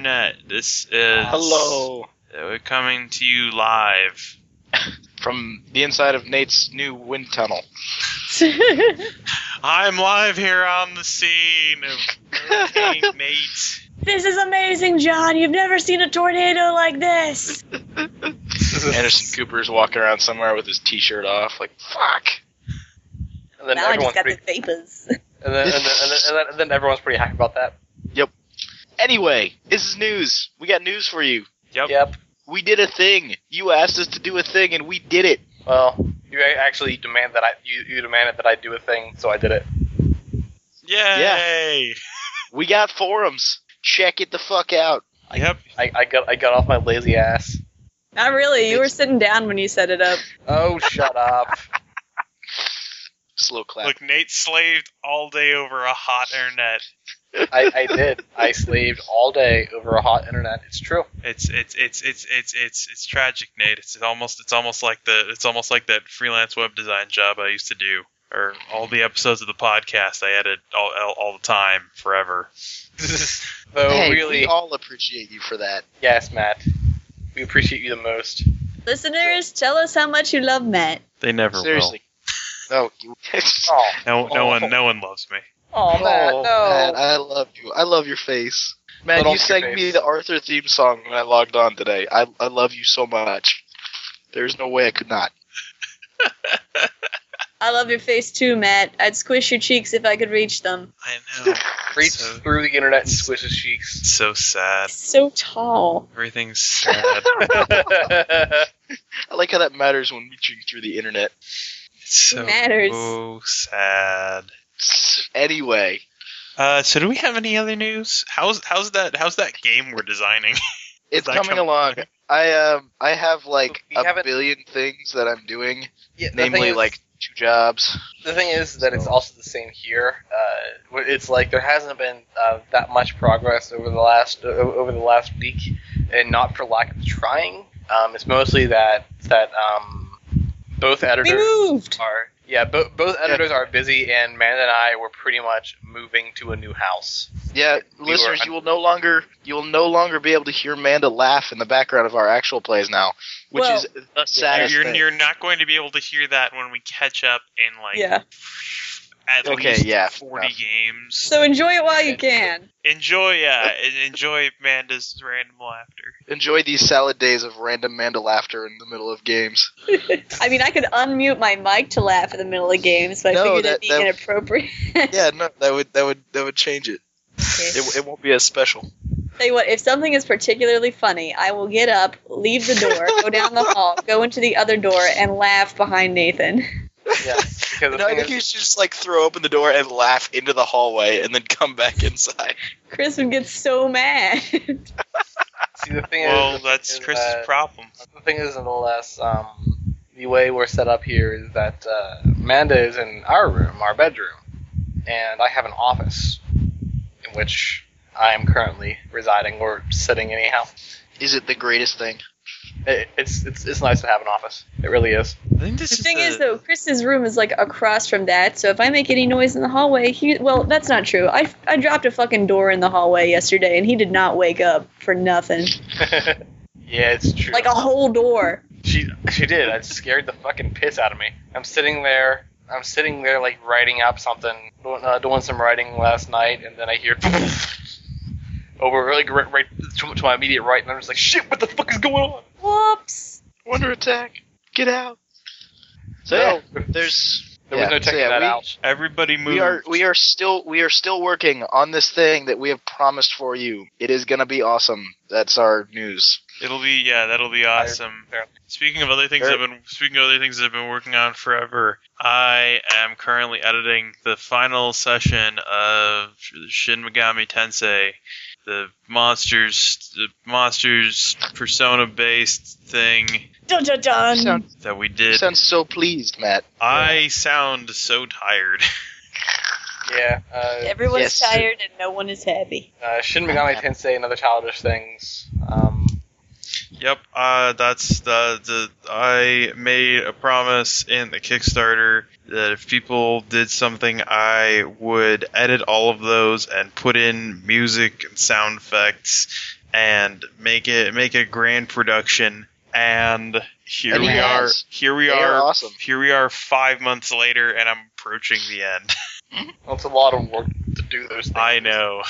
internet. This is... Hello. We're coming to you live. From the inside of Nate's new wind tunnel. I'm live here on the scene of Nate. This is amazing, John. You've never seen a tornado like this. Anderson Cooper's walking around somewhere with his t-shirt off, like, fuck. And then now I just got the vapors. And then everyone's pretty happy about that. Yep. Anyway, this is news. We got news for you. Yep. We did a thing. You asked us to do a thing, and we did it. Well, you actually demanded that I do a thing, so I did it. Yay! Yeah. We got forums. Check it the fuck out. Yep. I got off my lazy ass. Not really. You were sitting down when you set it up. Oh, shut up. Slow clap. Look, Nate slaved all day over a hot internet. I did. I slaved all day over a hot internet. It's true. It's tragic, Nate. It's almost like that freelance web design job I used to do, or all the episodes of the podcast I edit all the time forever. Though hey, really, we all appreciate you for that. Yes, Matt. We appreciate you the most. Listeners, tell us how much you love Matt. They never seriously. Will. Seriously. No one loves me. Oh, Matt, no. Matt, I love you. I love your face. Matt, you sang me the Arthur theme song when I logged on today. I love you so much. There's no way I could not. I love your face too, Matt. I'd squish your cheeks if I could reach them. I know. Reach through the internet and squish his cheeks. So sad. So tall. Everything's sad. I like how that matters when reaching through the internet. It matters. So sad. Anyway, so do we have any other news? How's that game we're designing? It's coming along. I have like a billion things that I'm doing, namely like two jobs. The thing is that it's also the same here. It's like there hasn't been that much progress over the last week, and not for lack of trying. It's mostly that both editors are. Yeah, both editors are busy, and Amanda and I were pretty much moving to a new house. Yeah, listeners, you will no longer be able to hear Amanda laugh in the background of our actual plays now, which is the saddest thing. You're not going to be able to hear that when we catch up in like at least 40 games. So enjoy it while you can. Enjoy Amanda's random laughter. Enjoy these salad days of random Amanda laughter in the middle of games. I mean, I could unmute my mic to laugh in the middle of games, but I figured that'd be inappropriate. Yeah, no, that would change it. Okay. It won't be as special. Tell you what, if something is particularly funny, I will get up, leave the door, go down the hall, go into the other door, and laugh behind Nathan. Yeah, I think you should just like throw open the door and laugh into the hallway and then come back inside. Chris would get so mad. See, that's Chris's problem. The thing is, nonetheless, the way we're set up here is that Amanda is in our room, our bedroom, and I have an office in which I am currently residing or sitting anyhow. Is it the greatest thing? It's nice to have an office. It really is. The thing is, though, Chris's room is like across from that, so if I make any noise in the hallway, that's not true. I dropped a fucking door in the hallway yesterday, and he did not wake up for nothing. Yeah, it's true. Like a whole door. She did. It scared the fucking piss out of me. I'm sitting there like writing up something, doing some writing last night, and then I hear. Over really right to my immediate right, and I'm just like, shit, what the fuck is going on? Whoops! Wonder attack. Get out. So there was no taking that out. Everybody moved. We are still working on this thing that we have promised for you. It is gonna be awesome. That's our news. That'll be awesome. Speaking of other things I've been working on forever, I am currently editing the final session of Shin Megami Tensei. The monsters persona-based thing dun, dun, dun. That we did. You sound so pleased, Matt. I sound so tired. Yeah. Everyone's tired and no one is happy. Shin Megami Tensei and other childish things. Yep. That's I made a promise in the Kickstarter that if people did something, I would edit all of those and put in music and sound effects and make a grand production. And here we are. Awesome. Here we are 5 months later, and I'm approaching the end. That's a lot of work to do those things. I know,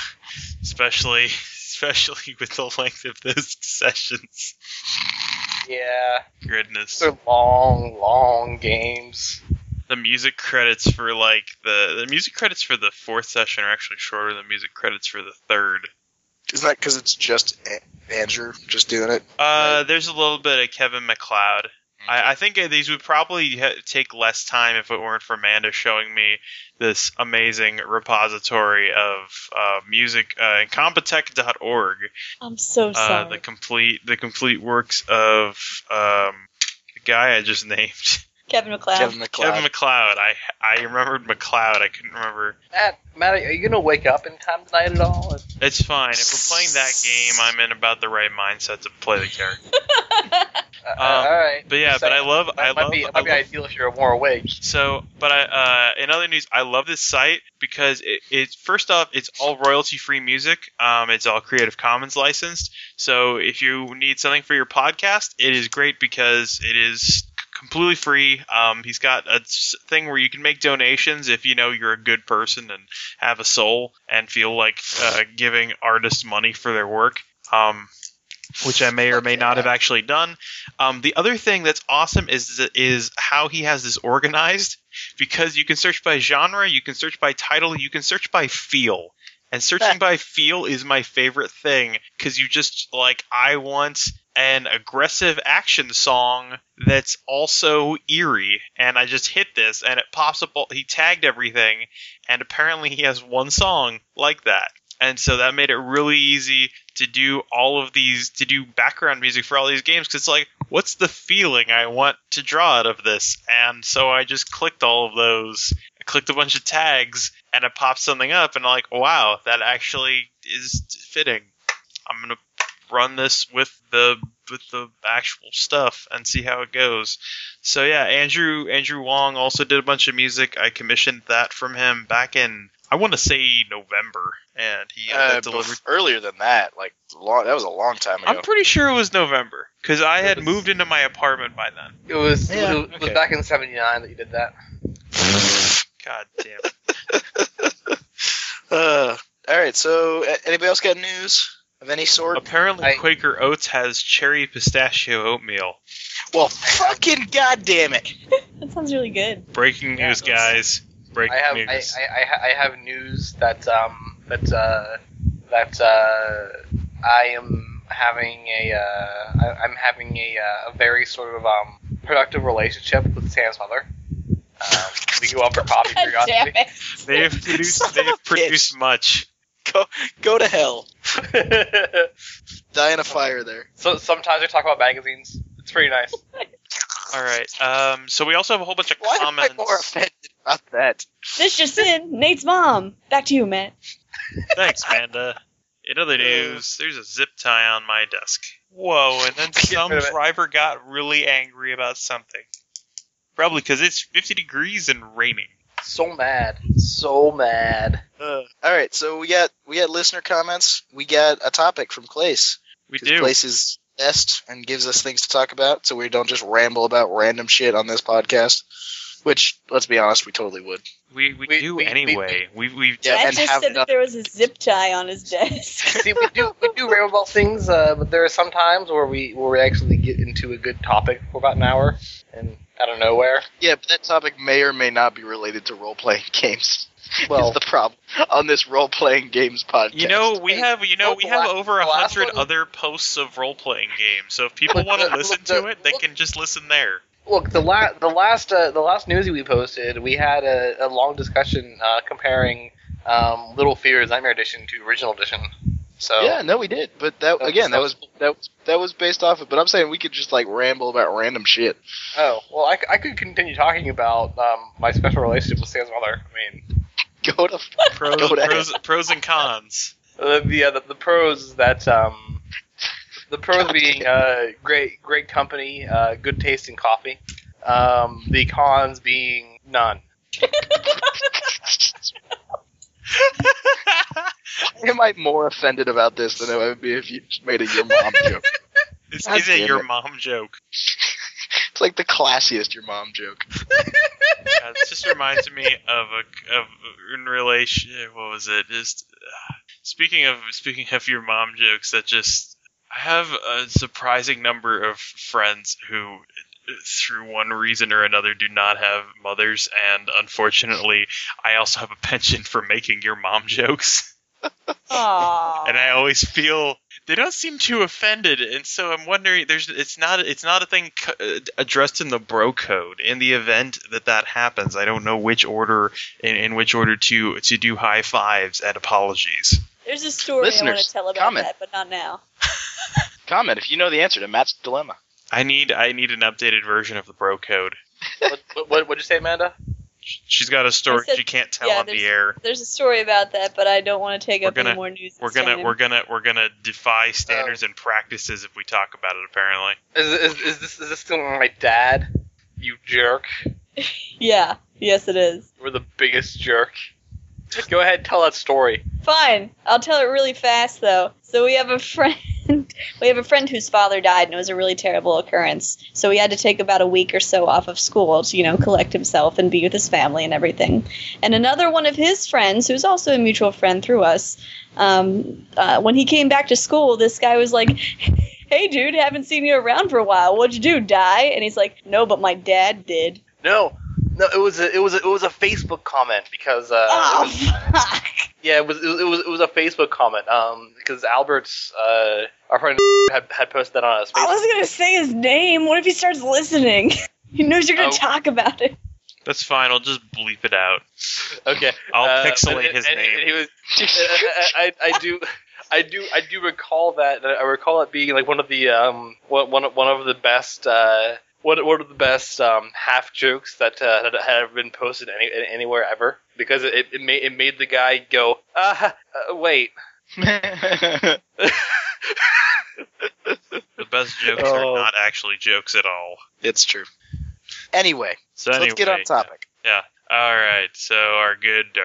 especially with the length of those sessions. Yeah. Goodness. They're long games. The music credits for the fourth session are actually shorter than the music credits for the third. Isn't that because it's just Andrew just doing it? Right? There's a little bit of Kevin MacLeod. Mm-hmm. I think these would probably take less time if it weren't for Amanda showing me this amazing repository of music in Compotech.org. I'm so sorry. The complete works of the guy I just named. Kevin MacLeod. I remembered MacLeod. I couldn't remember. Matt, are you gonna wake up in time tonight at all? It's fine. If we're playing that game, I'm in about the right mindset to play the character. All right. But yeah, so but I love. It might be ideal if you're more awake. So, but in other news, I love this site because it's first off, it's all royalty-free music. It's all Creative Commons licensed. So if you need something for your podcast, it is great because it is completely free. He's got a thing where you can make donations if you know you're a good person and have a soul and feel like giving artists money for their work, which I may or may not have actually done. The other thing that's awesome is how he has this organized, because you can search by genre, you can search by title, you can search by feel. And searching by feel is my favorite thing, because you just, I want an aggressive action song that's also eerie, and I just hit this, and it pops up. He tagged everything, and apparently he has one song like that. And so that made it really easy to do all of these, to do background music for all these games, because it's what's the feeling I want to draw out of this? And so I just clicked all of those. I clicked a bunch of tags, and it popped something up, and I'm like, wow, that actually is fitting. I'm going to run this with the actual stuff and see how it goes. So yeah, Andrew Wong also did a bunch of music. I commissioned that from him back in, I want to say, November, and he delivered earlier than that. That was a long time ago. I'm pretty sure it was November because I had moved into my apartment by then. It was back in '79 that you did that. God damn it. Alright, so anybody else got news of any sort? Apparently Quaker Oats has cherry pistachio oatmeal. Well, fucking goddamn it. That sounds really good. Breaking news, guys. Breaking news. I have news that I am having a very sort of productive relationship with Sam's mother. We go out for coffee periodically. They've produced much. Go to hell. Die in a fire there. So sometimes we talk about magazines. It's pretty nice. All right. So we also have a whole bunch of comments. Why am I more offended about that? This just in. Nate's mom. Back to you, Matt. Thanks, Amanda. In other news, there's a zip tie on my desk. Whoa! And then some driver got really angry about something. Probably because it's 50 degrees and raining. So mad. All right, so we got listener comments. We got a topic from Clace. We do. Clace is best and gives us things to talk about, so we don't just ramble about random shit on this podcast. Which, let's be honest, we totally would. We do anyway. Matt just said that there was a zip tie on his desk. See, we do ramble about things, but there are some times where we actually get into a good topic for about an hour and out of nowhere. Yeah, but that topic may or may not be related to role-playing games. Well, is the problem on this role-playing games podcast. We have over 100 other posts of role-playing games. So if people want to listen to it, they can just listen there. Look, the last newsie we posted, we had a long discussion comparing Little Fears Nightmare Edition to Original Edition. So yeah, no, we did, but that was based off of. But I'm saying we could just ramble about random shit. Oh well, I could continue talking about my special relationship with Sam's mother. I mean, pros and cons. The pros is that the pros being great company, good taste in coffee. The cons being none. Am I more offended about this than I would be if you just made a your mom joke? This is a your mom joke. It's like the classiest your mom joke. Yeah, this just reminds me of in relation. What was it? Just speaking of your mom jokes, that just I have a surprising number of friends who, through one reason or another, do not have mothers, and unfortunately, I also have a penchant for making your mom jokes. Aww. And I always feel they don't seem too offended, and so I'm wondering. It's not a thing addressed in the bro code. In the event that happens, I don't know which order to do high fives and apologies. There's a story listeners, I want to tell about that, but not now. Comment if you know the answer to Matt's dilemma. I need an updated version of the bro code. What did you say, Amanda? She's got a story she can't tell on the air. There's a story about that, but I don't want to take up any more news. We're gonna defy standards and practices if we talk about it. Apparently, is this still on my dad? You jerk. Yeah. Yes, it is. We're the biggest jerk. Go ahead, tell that story. Fine, I'll tell it really fast though. So we have a friend whose father died, and it was a really terrible occurrence. So he had to take about a week or so off of school to, collect himself and be with his family and everything. And another one of his friends, who's also a mutual friend through us, when he came back to school, this guy was like, "Hey, dude, haven't seen you around for a while. What'd you do? Die?" And he's like, "No, but my dad did." No, it was a Facebook comment because fuck. Yeah, it was a Facebook comment because Albert's our friend had posted that on his Facebook. I wasn't gonna say his name. What if he starts listening? He knows you're gonna talk about it. That's fine. I'll just bleep it out. Okay, I'll pixelate his name. And he was, I do recall that. I recall it being like one of the best half jokes that have been posted anywhere ever, because it made the guy go wait. The best jokes are not actually jokes at all. It's true. Anyway, so let's get on topic. Yeah. All right, so our good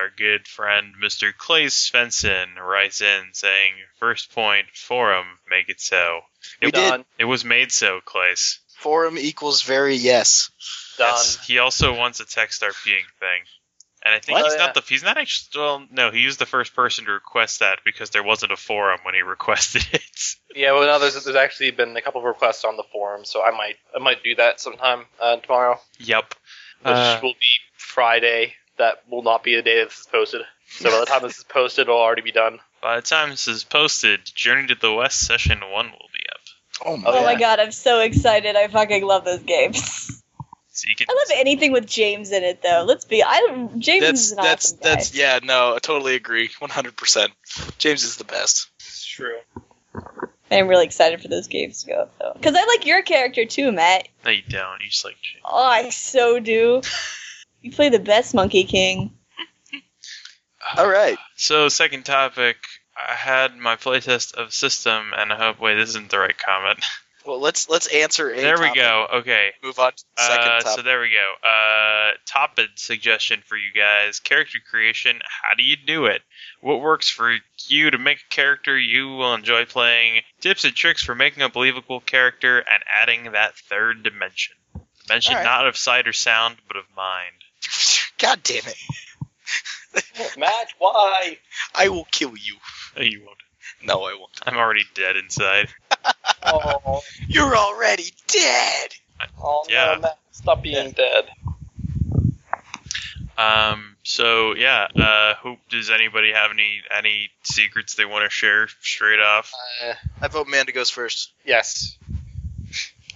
friend Mr. Clace Svensson writes in saying, "First point, forum, make it so." It was made so, Clace. Forum equals very yes. Done. He also wants a text RPing thing, and I think he's not actually. Well, no, he used the first person to request that because there wasn't a forum when he requested it. Yeah, well, no, there's actually been a couple of requests on the forum, so I might do that sometime tomorrow. Yep, which will be Friday. That will not be the day this is posted. So by the time this is posted, it'll already be done. By the time this is posted, Journey to the West Session 1 will be up. Oh my god, I'm so excited. I fucking love those games. So I love anything with James in it, though. Let's be... James is an awesome guy. Yeah, no, I totally agree. 100%. James is the best. It's true. I'm really excited for those games to go up, though. Because I like your character, too, Matt. No, you don't. You just like James. Oh, I so do. You play the best Monkey King. All right. So, second topic... I had my playtest of system, and I hope... Wait, this isn't the right comment. Well, let's answer a there topic. We go. Okay. Move on to the second topic. So there we go. Topic suggestion for you guys. Character creation. How do you do it? What works for you to make a character you will enjoy playing? Tips and tricks for making a believable character and adding that third dimension. Dimension right. Not of sight or sound, but of mind. God damn it. Matt, why? I will kill you. No, you won't. No, I won't. I'm already dead inside. Oh. You're already dead! Oh, yeah. No, Matt, stop being dead. Does anybody have any secrets they want to share straight off? I vote Amanda goes first. Yes.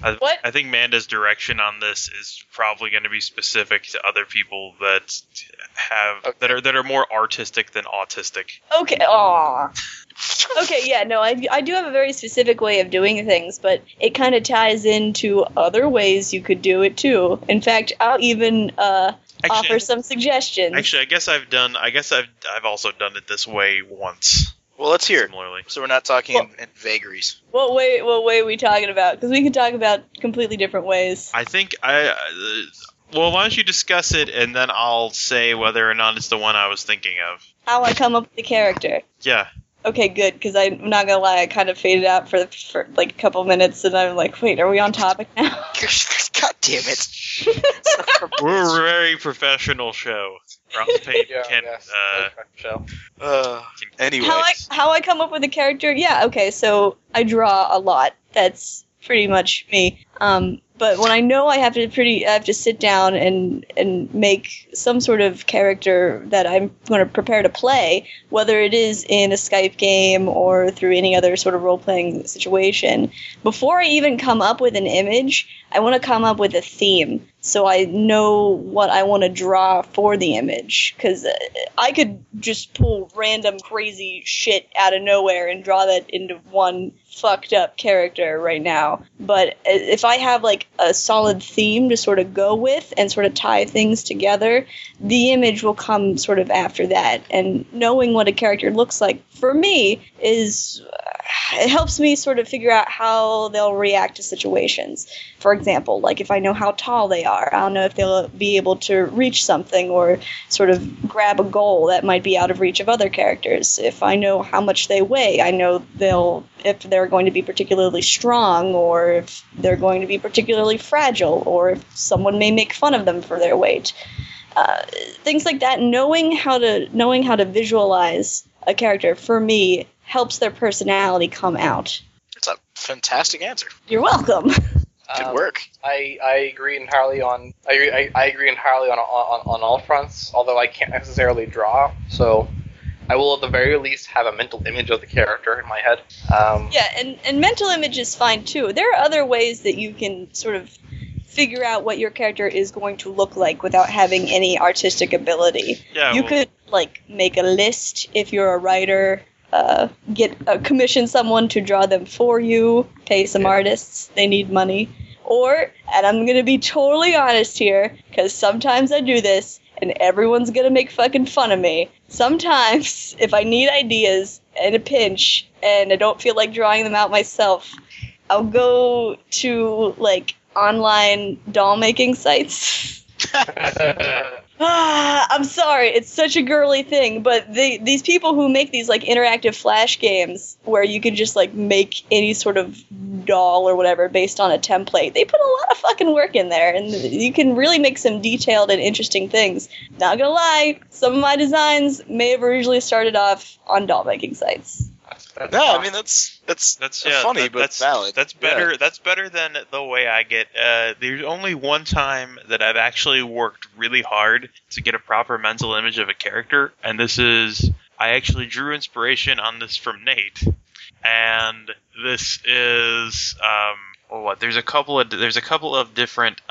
I think Amanda's direction on this is probably going to be specific to other people that have that are more artistic than autistic. Okay. Aww. Okay. Yeah. No. I do have a very specific way of doing things, but it kind of ties into other ways you could do it too. In fact, I'll even offer some suggestions. Actually, I've also done it this way once. Well, let's hear. Similarly. So we're not talking in vagaries. What way are we talking about? Because we can talk about completely different ways. I think why don't you discuss it, and then I'll say whether or not it's the one I was thinking of. how I come up with the character. Yeah. Okay, good, because I'm not going to lie, I kind of faded out for like a couple minutes, and I'm like, wait, are we on topic now? God damn it. We're a very professional show. Ross Payne can... Yes, show. Anyways. How I come up with a character? Yeah, okay, so I draw a lot. That's pretty much me. But when I know I have to sit down and make some sort of character that I'm going to prepare to play, whether it is in a Skype game or through any other sort of role-playing situation. Before I even come up with an image, I want to come up with a theme so I know what I want to draw for the image. Because I could just pull random crazy shit out of nowhere and draw that into one fucked up character right now. But if I have like a solid theme to sort of go with and sort of tie things together, the image will come sort of after that. And knowing what a character looks like for me is it helps me sort of figure out how they'll react to situations. For example, like if I know how tall they are, I'll know if they'll be able to reach something or sort of grab a goal that might be out of reach of other characters. If I know how much they weigh, I know if they're going to be particularly strong or if they're going to be particularly fragile or if someone may make fun of them for their weight. Things like that, knowing how to visualize a character for me helps their personality come out. It's a fantastic answer. You're welcome. Good work. I agree entirely on all fronts, although I can't necessarily draw, so I will at the very least have a mental image of the character in my head. And mental image is fine too. There are other ways that you can sort of figure out what your character is going to look like without having any artistic ability. Yeah, you could like make a list if you're a writer. Commission someone to draw them for you. Pay some artists; they need money. Or, and I'm gonna be totally honest here, because sometimes I do this, and everyone's gonna make fucking fun of me. Sometimes, if I need ideas in a pinch, and I don't feel like drawing them out myself, I'll go to like online doll making sites. I'm sorry, it's such a girly thing, but these people who make these like interactive flash games where you can just like make any sort of doll or whatever based on a template, they put a lot of fucking work in there, and you can really make some detailed and interesting things. Not gonna lie, some of my designs may have originally started off on doll making sites. No, I mean that's funny, but that's valid. That's better. Yeah. That's better than the way I get. There's only one time that I've actually worked really hard to get a proper mental image of a character, and this is I actually drew inspiration on this from Nate, and this is there's a couple of different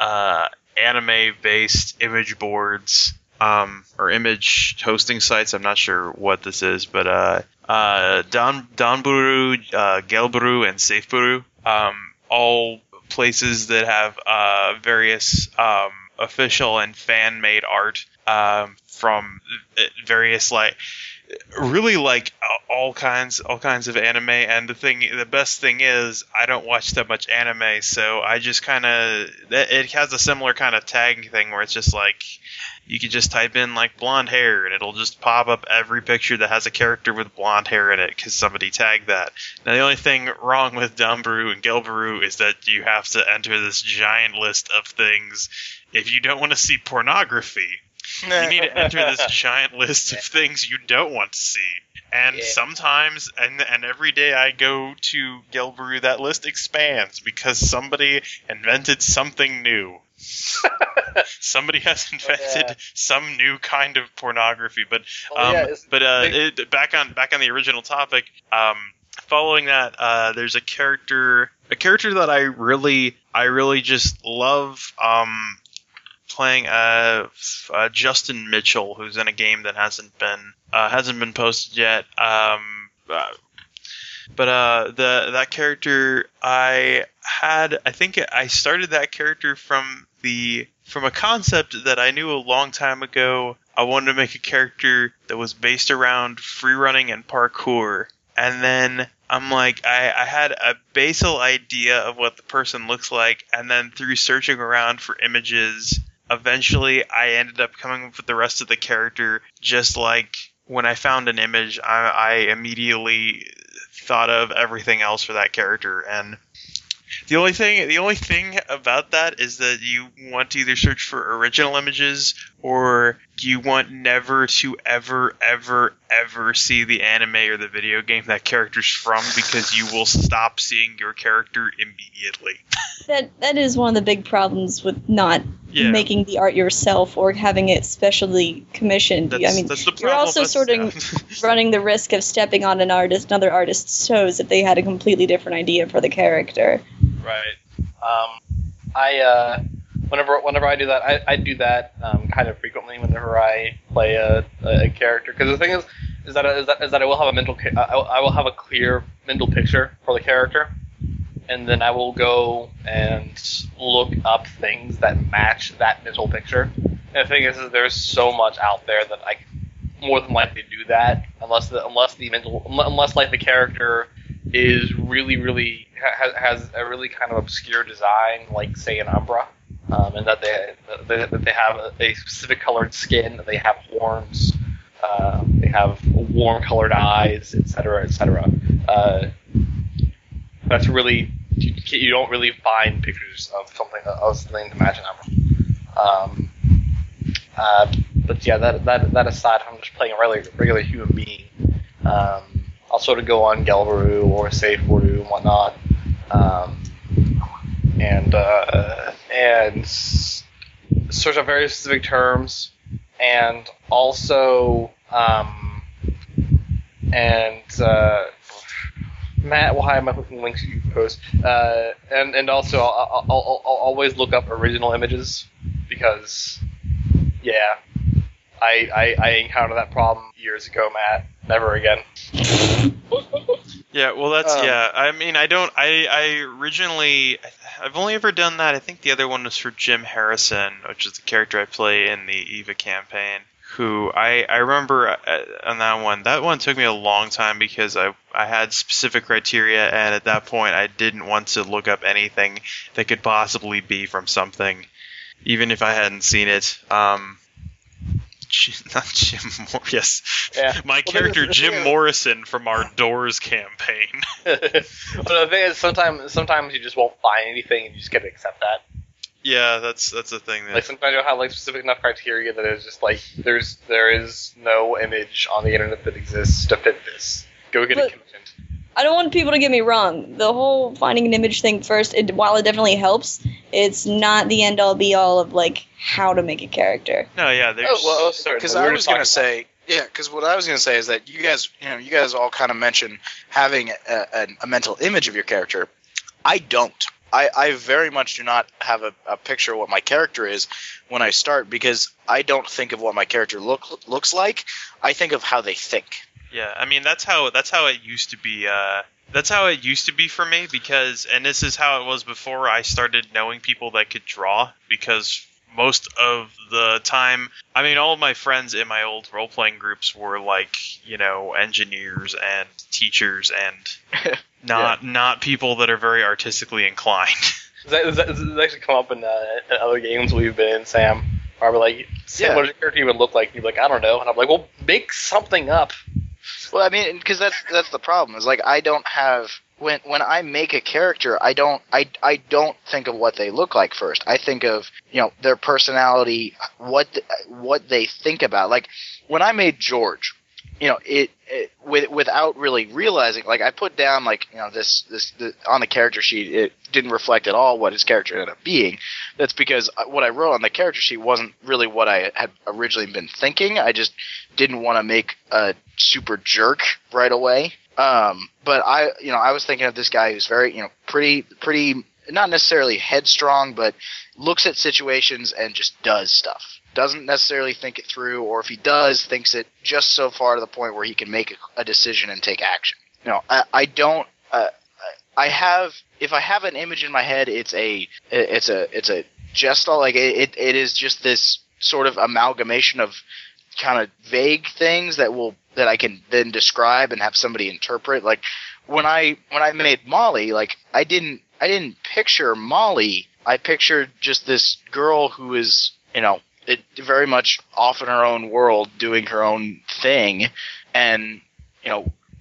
anime based image boards or image hosting sites. I'm not sure what this is, but Danburu, Gelbooru, and Seifburu, all places that have various official and fan-made art from various like really like all kinds of anime. And the best thing is I don't watch that much anime, so I just kind of it has a similar kind of tag thing where it's just like you can just type in like blonde hair and it'll just pop up every picture that has a character with blonde hair in it because somebody tagged that. Now the only thing wrong with Danburu and Gelbooru is that you have to enter this giant list of things if you don't want to see pornography. You need to enter this giant list of things you don't want to see. And sometimes, and every day I go to Gelbooru, that list expands because somebody invented something new. Somebody has invented some new kind of pornography. But back on the original topic, following that, there's a character that I really just love. Playing Justin Mitchell, who's in a game that hasn't been posted yet. That character I started that character from a concept that I knew a long time ago. I wanted to make a character that was based around free running and parkour. And then I'm like, I had a basal idea of what the person looks like. And then through searching around for images, eventually I ended up coming up with the rest of the character just like when I found an image, I immediately thought of everything else for that character. And the only thing about that is that you want to either search for original images, or you want never to ever see the anime or the video game that character's from, because you will stop seeing your character immediately. That is one of the big problems with not making the art yourself or having it specially commissioned. You're also sort of running the risk of stepping on another artist's toes if they had a completely different idea for the character. Right. Whenever I do that, I do that kind of frequently. Whenever I play a character, because the thing is that I will have a clear mental picture for the character, and then I will go and look up things that match that mental picture. And the thing is there's so much out there that I more than likely do that unless the character is really has a really kind of obscure design, like say an Umbra. And that they have a specific colored skin, that they have horns, they have warm colored eyes, etc., etc. That's really you don't really find pictures of something to match an Umbra. But yeah, that aside, if I'm just playing a regular human being, I'll sort of go on Gelbooru or Seifuuru and whatnot. And search up very specific terms, and also Matt, why am I putting links you post? And also I'll always look up original images, because I encountered that problem years ago, Matt. Never again. Yeah, well, that's I mean, I don't. I've only ever done that. I think the other one was for Jim Harrison, which is the character I play in the EVA campaign. Who I remember on that one. That one took me a long time because I had specific criteria, and at that point, I didn't want to look up anything that could possibly be from something, even if I hadn't seen it. Not Jim Morris. Yeah. My character Jim Morrison from our Doors campaign. Well, the thing is, sometimes you just won't find anything, and you just gotta accept that. Yeah, that's the thing. That... Like sometimes you'll have like specific enough criteria that it's just like there is no image on the internet that exists to fit this. Go get it commissioned. I don't want people to get me wrong. The whole finding an image thing first, while it definitely helps, it's not the end all be all of like how to make a character. No, yeah, because I was gonna say, because what I was gonna say is that you guys all kind of mention having a mental image of your character. I don't. I very much do not have a picture of what my character is when I start, because I don't think of what my character looks like. I think of how they think. Yeah, I mean that's how it used to be. That's how it used to be for me, because, and this is how it was before I started knowing people that could draw, because most of the time, I mean, all of my friends in my old role playing groups were like, engineers and teachers and not people that are very artistically inclined. This actually come up in other games we've been in, Sam. I'll be like, Sam, what does your character even look like? And you're like, I don't know. And I'm like, well, make something up. Well, I mean, because that's the problem. Is like I don't have when I make a character, I don't think of what they look like first. I think of their personality, what they think about. Like when I made George, without really realizing, like I put down like this on the character sheet. It didn't reflect at all what his character ended up being. That's because what I wrote on the character sheet wasn't really what I had originally been thinking. I just didn't want to make a super jerk right away. But I was thinking of this guy who's very, pretty, not necessarily headstrong, but looks at situations and just does stuff. Doesn't necessarily think it through, or if he does, thinks it just so far to the point where he can make a decision and take action. If I have an image in my head, it's just all like it is just this sort of amalgamation of kind of vague things that I can then describe and have somebody interpret. Like when I made Molly, like I didn't picture Molly. I pictured just this girl who is, very much off in her own world, doing her own thing, and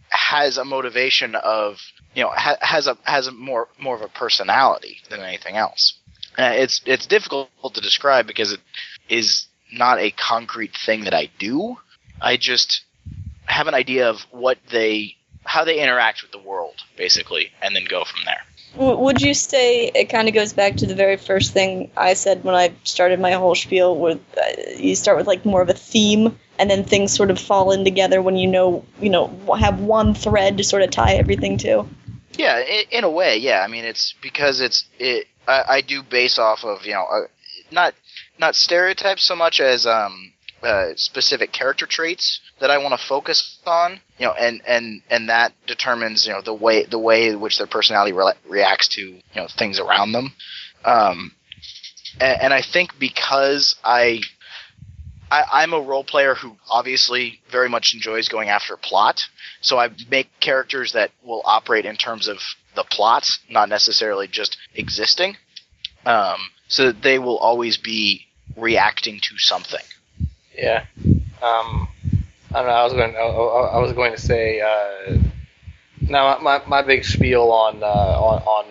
has a motivation of has a more of a personality than anything else. It's difficult to describe because it is not a concrete thing that I do. I just have an idea of what how they interact with the world, basically, and then go from there. Would you say it kind of goes back to the very first thing I said when I started my whole spiel, where you start with like more of a theme, and then things sort of fall in together when you have one thread to sort of tie everything to? Yeah, in a way, yeah. I mean, it's because I do base off of not stereotypes so much as specific character traits that I want to focus on, and that determines, the way in which their personality reacts to, things around them. And I think because I'm a role player who obviously very much enjoys going after a plot, so I make characters that will operate in terms of the plot, not necessarily just existing. So that they will always be reacting to something. Yeah. I don't know. I was going to say. Now, my big spiel on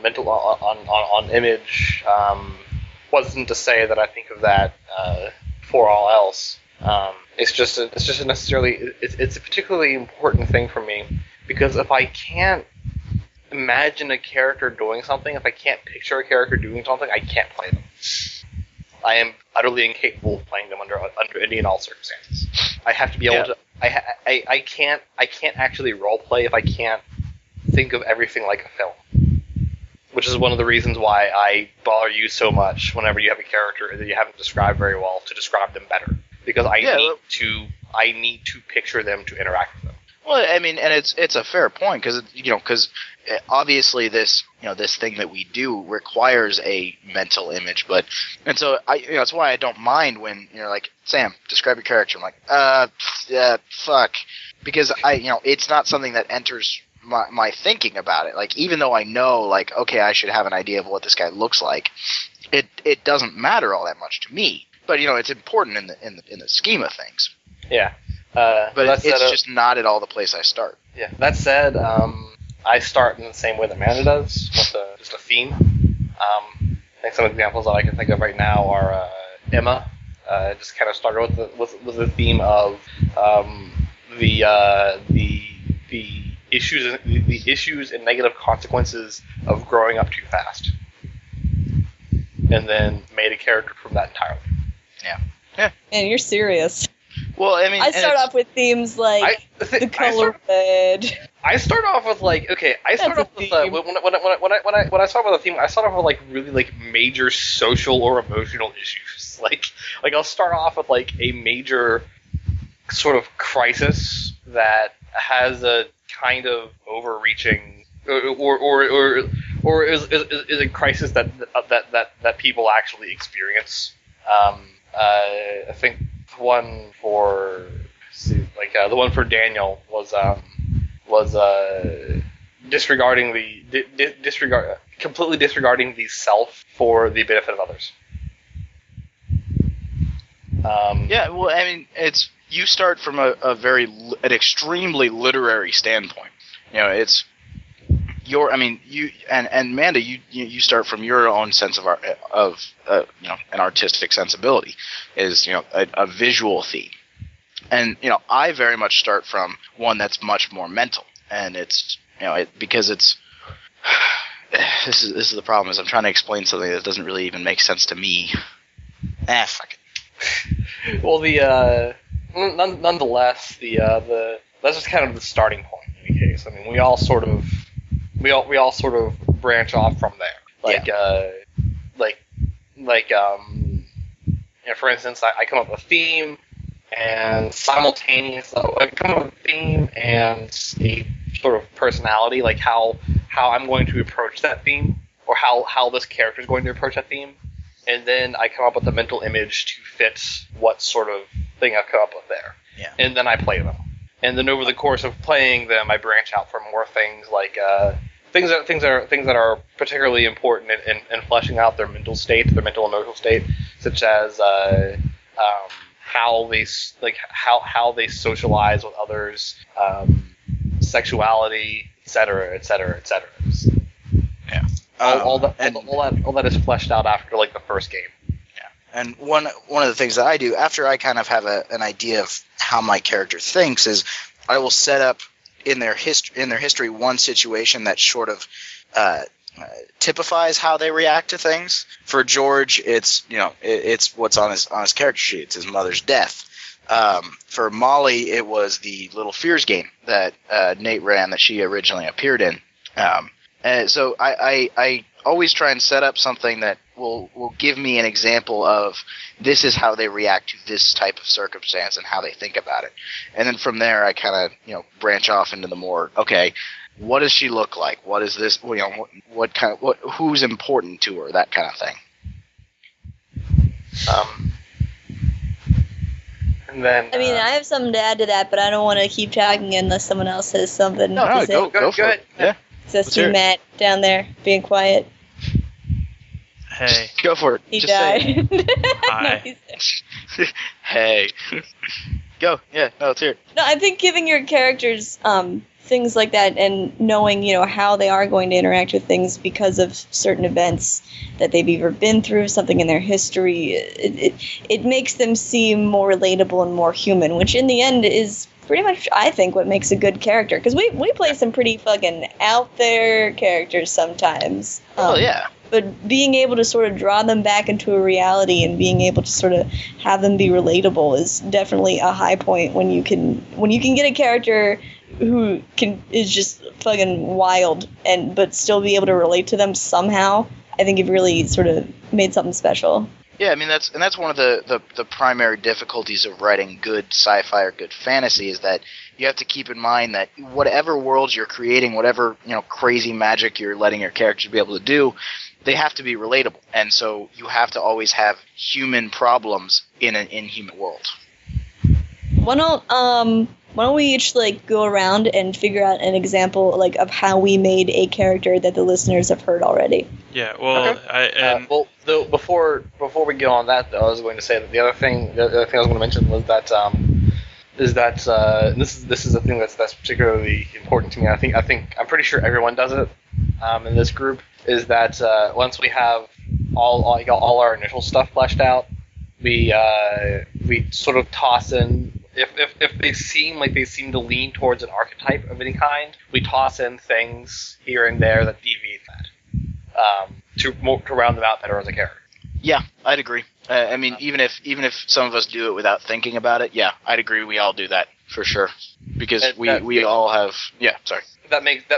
mental on image wasn't to say that I think of that for all else. It's a particularly important thing for me, because if I can't imagine a character doing something, if I can't picture a character doing something, I can't play them. I am utterly incapable of playing them under any and all circumstances. I have to be able to. I can't actually roleplay if I can't think of everything like a film. Which is one of the reasons why I bother you so much whenever you have a character that you haven't described very well, to describe them better, because I need to picture them to interact with them. Well, I mean, and it's a fair point, because obviously this thing that we do requires a mental image, so that's why I don't mind when you're like, Sam, describe your character. I'm like, fuck, because it's not something that enters my thinking about it. Like, even though I know, like, okay, I should have an idea of what this guy looks like, it doesn't matter all that much to me. But it's important in the scheme of things. Yeah. But it's just not at all the place I start. Yeah. That said, I start in the same way that Amanda does, with just a theme. I think some examples that I can think of right now are Emma. Just kind of started with the theme of the issues and negative consequences of growing up too fast, and then made a character from that entirely. Yeah. Yeah. And you're serious. Well, I mean, I start off with themes like the color red. I start off with when I start with a theme, I start off with really major social or emotional issues. Like I'll start off with a major sort of crisis that has a kind of overreaching or is a crisis that people actually experience. I think. The one for Daniel was completely disregarding the self for the benefit of others. Yeah, well, I mean, you start from an extremely literary standpoint. It's your, I mean, you and Amanda, you start from your own sense of an artistic sensibility, is a visual theme, and I very much start from one that's much more mental, and it's because it's this is the problem, is I'm trying to explain something that doesn't really even make sense to me. Fuck it. Well, nonetheless, that's just kind of the starting point in any case. I mean, we all sort of branch off from there. For instance, I come up with a theme, and simultaneously, I come up with a theme and a sort of personality, like how I'm going to approach that theme, or how this character is going to approach that theme, and then I come up with a mental image to fit what sort of thing I've come up with there. Yeah. And then I play them. And then over the course of playing them, I branch out for more things, like things that are particularly important in fleshing out their mental state, their mental emotional state, such as how they how they socialize with others, sexuality, etc. Yeah, all that is fleshed out after like the first game. And one of the things that I do after I kind of have an idea of how my character thinks is I will set up in their history one situation that sort of typifies how they react to things. For George, it's what's on his character sheet. It's his mother's death. For Molly, it was the Little Fears game that Nate ran that she originally appeared in. And so I always try and set up something that will give me an example of this is how they react to this type of circumstance and how they think about it. And then from there I kind of, branch off into the more, okay, what does she look like? What is this, who's important to her, that kind of thing. And then I have something to add to that, but I don't want to keep talking unless someone else says something. No, go for it. Yeah. So I see Matt down there being quiet. Hey. Go for it. He just died. Hi. No, hey. Go. Yeah. No, it's here. No, I think giving your characters things like that and knowing, how they are going to interact with things because of certain events that they've either been through, something in their history, it makes them seem more relatable and more human, which in the end is pretty much, I think, what makes a good character. Because we play some pretty fucking out there characters sometimes. Oh, yeah. But being able to sort of draw them back into a reality and being able to sort of have them be relatable is definitely a high point when you can get a character who is just fucking wild but still be able to relate to them somehow. I think you've really sort of made something special. Yeah, that's one of the primary difficulties of writing good sci-fi or good fantasy is that you have to keep in mind that whatever world you're creating, whatever crazy magic you're letting your characters be able to do, they have to be relatable, and so you have to always have human problems in an inhuman world. Why don't we each go around and figure out an example of how we made a character that the listeners have heard already? Yeah, well, okay. Before we get on that, though, I was going to say that the other thing I was going to mention was that this is a thing that's particularly important to me. I think I'm pretty sure everyone does it in this group. Is that once we have all our initial stuff fleshed out, we sort of toss in. If they seem like they seem to lean towards an archetype of any kind, we toss in things here and there that deviate that to round them out better as a character. Yeah, I'd agree. Even if some of us do it without thinking about it, yeah, I'd agree. We all do that for sure because that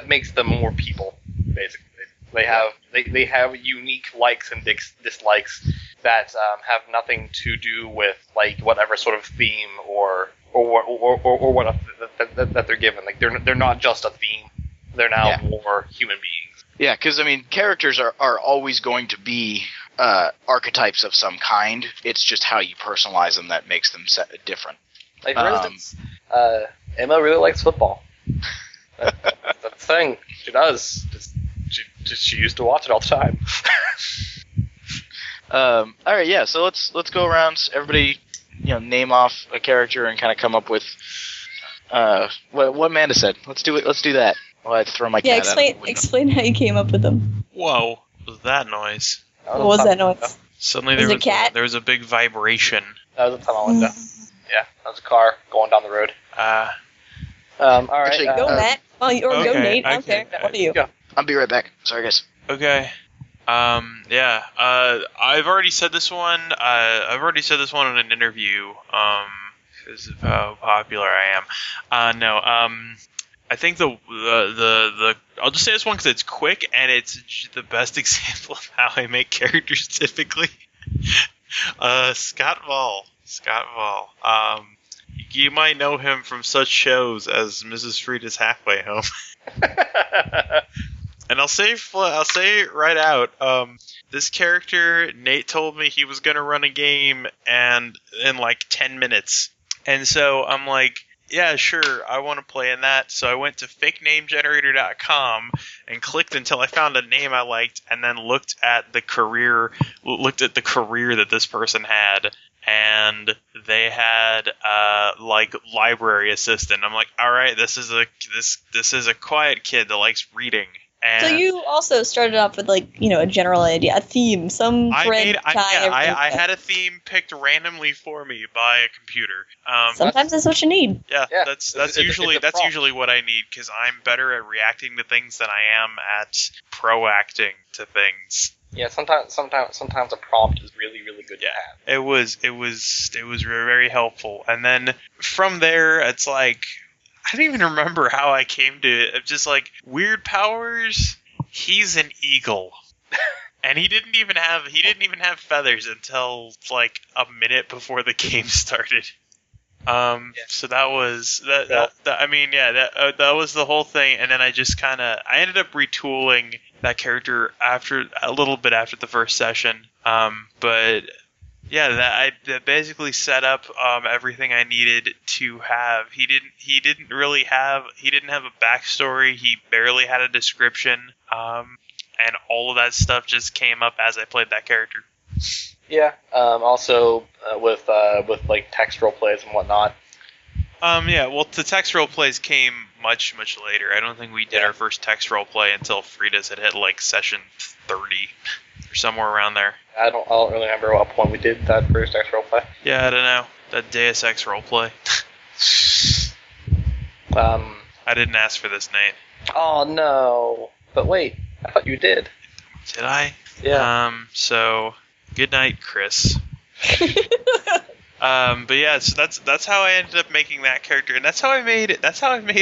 makes them more people basically. They have unique likes and dislikes that have nothing to do with whatever sort of theme or what that they're given. They're not just a theme. They're now more human beings. Yeah, because characters are always going to be archetypes of some kind. It's just how you personalize them that makes them different. Like for instance, Emma really likes football. That's the thing she does. She used to watch it all the time. All right, yeah. So let's go around. Everybody, name off a character and kind of come up with what Amanda said. Let's do it. Let's do that. Well, I throw my cat explain how you came up with them. Whoa! What was that noise? What was that noise? Suddenly there was a big vibration. That was a tunnel window. Yeah, that was a car going down the road. All right. Actually, go Matt. Go Nate. I don't care. What do you? Go. I'll be right back. Sorry, guys. Okay. Yeah. I've already said this one in an interview. Because of how popular I am. No. I think the I'll just say this one because it's quick and it's the best example of how I make characters typically. Scott Vall. You might know him from such shows as Mrs. Frida's Halfway Home. And I'll say it right out. This character, Nate told me he was gonna run a game and in 10 minutes, and so I'm like, yeah, sure, I want to play in that. So I went to FakeNameGenerator.com and clicked until I found a name I liked, and then looked at the career that this person had, and they had like library assistant. I'm like, all right, this is a quiet kid that likes reading. And so you also started off with, like, you know, a general idea, a theme, some thread. I had a theme picked randomly for me by a computer. Sometimes that's what you need. Yeah. That's usually what I need, because I'm better at reacting to things than I am at proacting to things. Yeah, sometimes a prompt is really, really good to have. It was very helpful, and then from there, it's like, I don't even remember how I came to it. Just like, weird powers. He's an eagle, and he didn't even have feathers until like a minute before the game started. So that was that. That was the whole thing. And then I ended up retooling that character a little bit after the first session. I basically set up everything I needed to have. He didn't have a backstory. He barely had a description, and all of that stuff just came up as I played that character. Yeah. Also, with like text role plays and whatnot. Well, the text role plays came much, much later. I don't think we did our first text role play until Frida's had hit like session 30. Or somewhere around there. I don't really remember what point we did that Deus Ex roleplay. Yeah, I don't know. That Deus Ex roleplay. I didn't ask for this, Nate. Oh, no. But wait, I thought you did. Did I? Yeah. So, good night, Chris. So that's how I ended up making that character. And that's how I made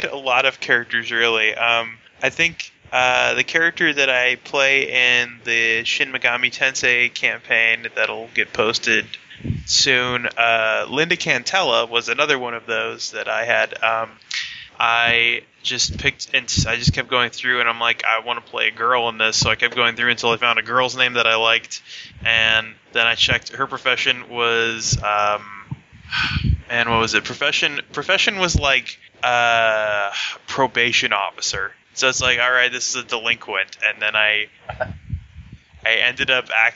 a lot of characters, really. I think... the character that I play in the Shin Megami Tensei campaign that'll get posted soon, Linda Cantella, was another one of those that I had. I just picked, and I just kept going through, and I'm like, I want to play a girl in this, so I kept going through until I found a girl's name that I liked, and then I checked. Her profession was, what was it? Profession was like probation officer. So it's like, all right, this is a delinquent, and then I ended up I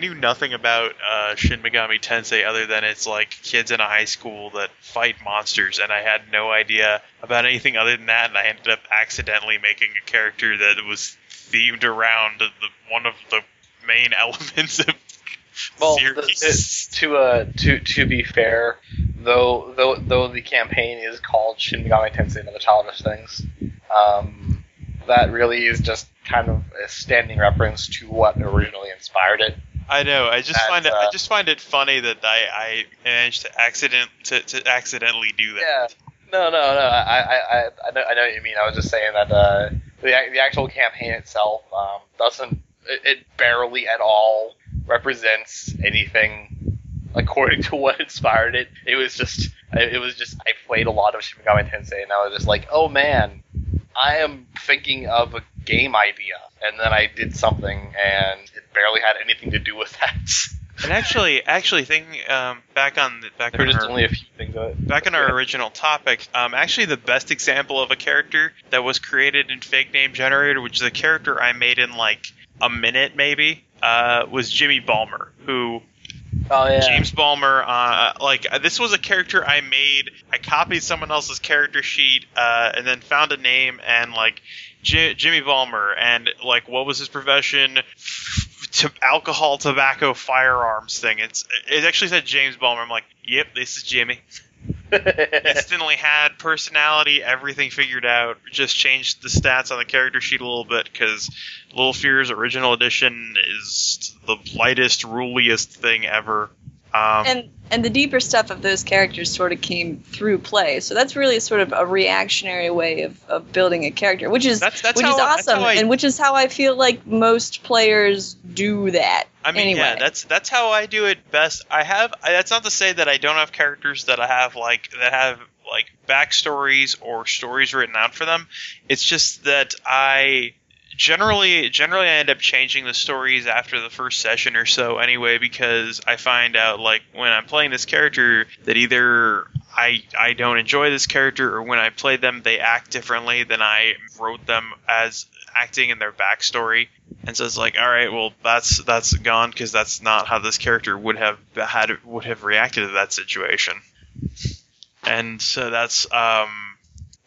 knew nothing about Shin Megami Tensei other than it's like kids in a high school that fight monsters, and I had no idea about anything other than that, and I ended up accidentally making a character that was themed around one of the main elements of series. To be fair. Though the campaign is called Shin Megami Tensei and Other Childish Things, that really is just kind of a standing reference to what originally inspired it. I know. I just find it funny that I managed to accidentally do that. Yeah. No. I know what you mean. I was just saying that the actual campaign itself doesn't. It barely at all represents anything. According to what inspired it, it was just I played a lot of Shin Megami Tensei, and I was just like, oh man, I am thinking of a game idea, and then I did something, and it barely had anything to do with that. And actually, thinking back on our original topic, actually the best example of a character that was created in Fake Name Generator, which is a character I made in like a minute maybe, was Jimmy Ballmer, who. Oh, yeah. James Ballmer, this was a character I made. I copied someone else's character sheet, and then found a name and like Jimmy Ballmer, and like what was his profession? Alcohol, tobacco, firearms thing. It actually said James Ballmer. I'm like, yep, this is Jimmy. Instantly had personality, everything figured out. Just changed the stats on the character sheet a little bit because Little Fears Original Edition is the lightest, ruliest thing ever. And the deeper stuff of those characters sort of came through play. So that's really sort of a reactionary way of building a character, which is awesome, and which is how I feel like most players do that. I mean, anyway. Yeah, that's how I do it best. That's not to say that I don't have characters that I have that have backstories or stories written out for them. It's just that I. Generally, I end up changing the stories after the first session or so anyway, because I find out, like, when I'm playing this character that either I don't enjoy this character, or when I play them, they act differently than I wrote them as acting in their backstory. And so it's like, all right, well, that's gone because that's not how this character would have reacted to that situation. And so that's I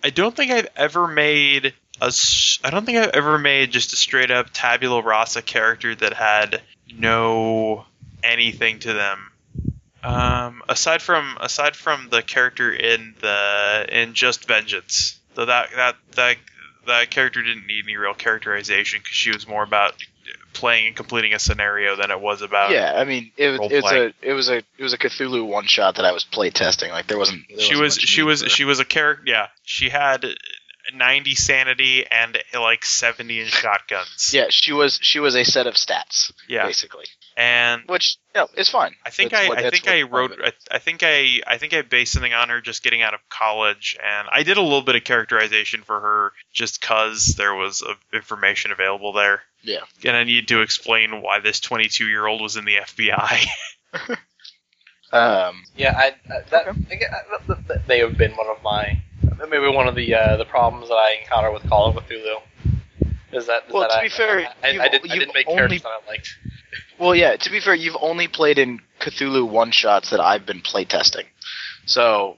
don't think I've ever made just a straight up tabula rasa character that had no anything to them. Aside from the character in Just Vengeance, so that character didn't need any real characterization because she was more about playing and completing a scenario than it was about. Yeah, I mean, it was a Cthulhu one shot that I was play testing. Like she was a character. Yeah, she had 90 sanity and like 70 in shotguns. Yeah, she was a set of stats. Yeah, basically. And which is fine. I think I based something on her just getting out of college, and I did a little bit of characterization for her just because there was information available there. Yeah, and I need to explain why this 22-year-old was in the FBI. I they have been one of my the problems that I encounter with Call of Cthulhu is that, to be fair, I didn't make characters that I liked. Well, yeah, to be fair, you've only played in Cthulhu one-shots that I've been playtesting. So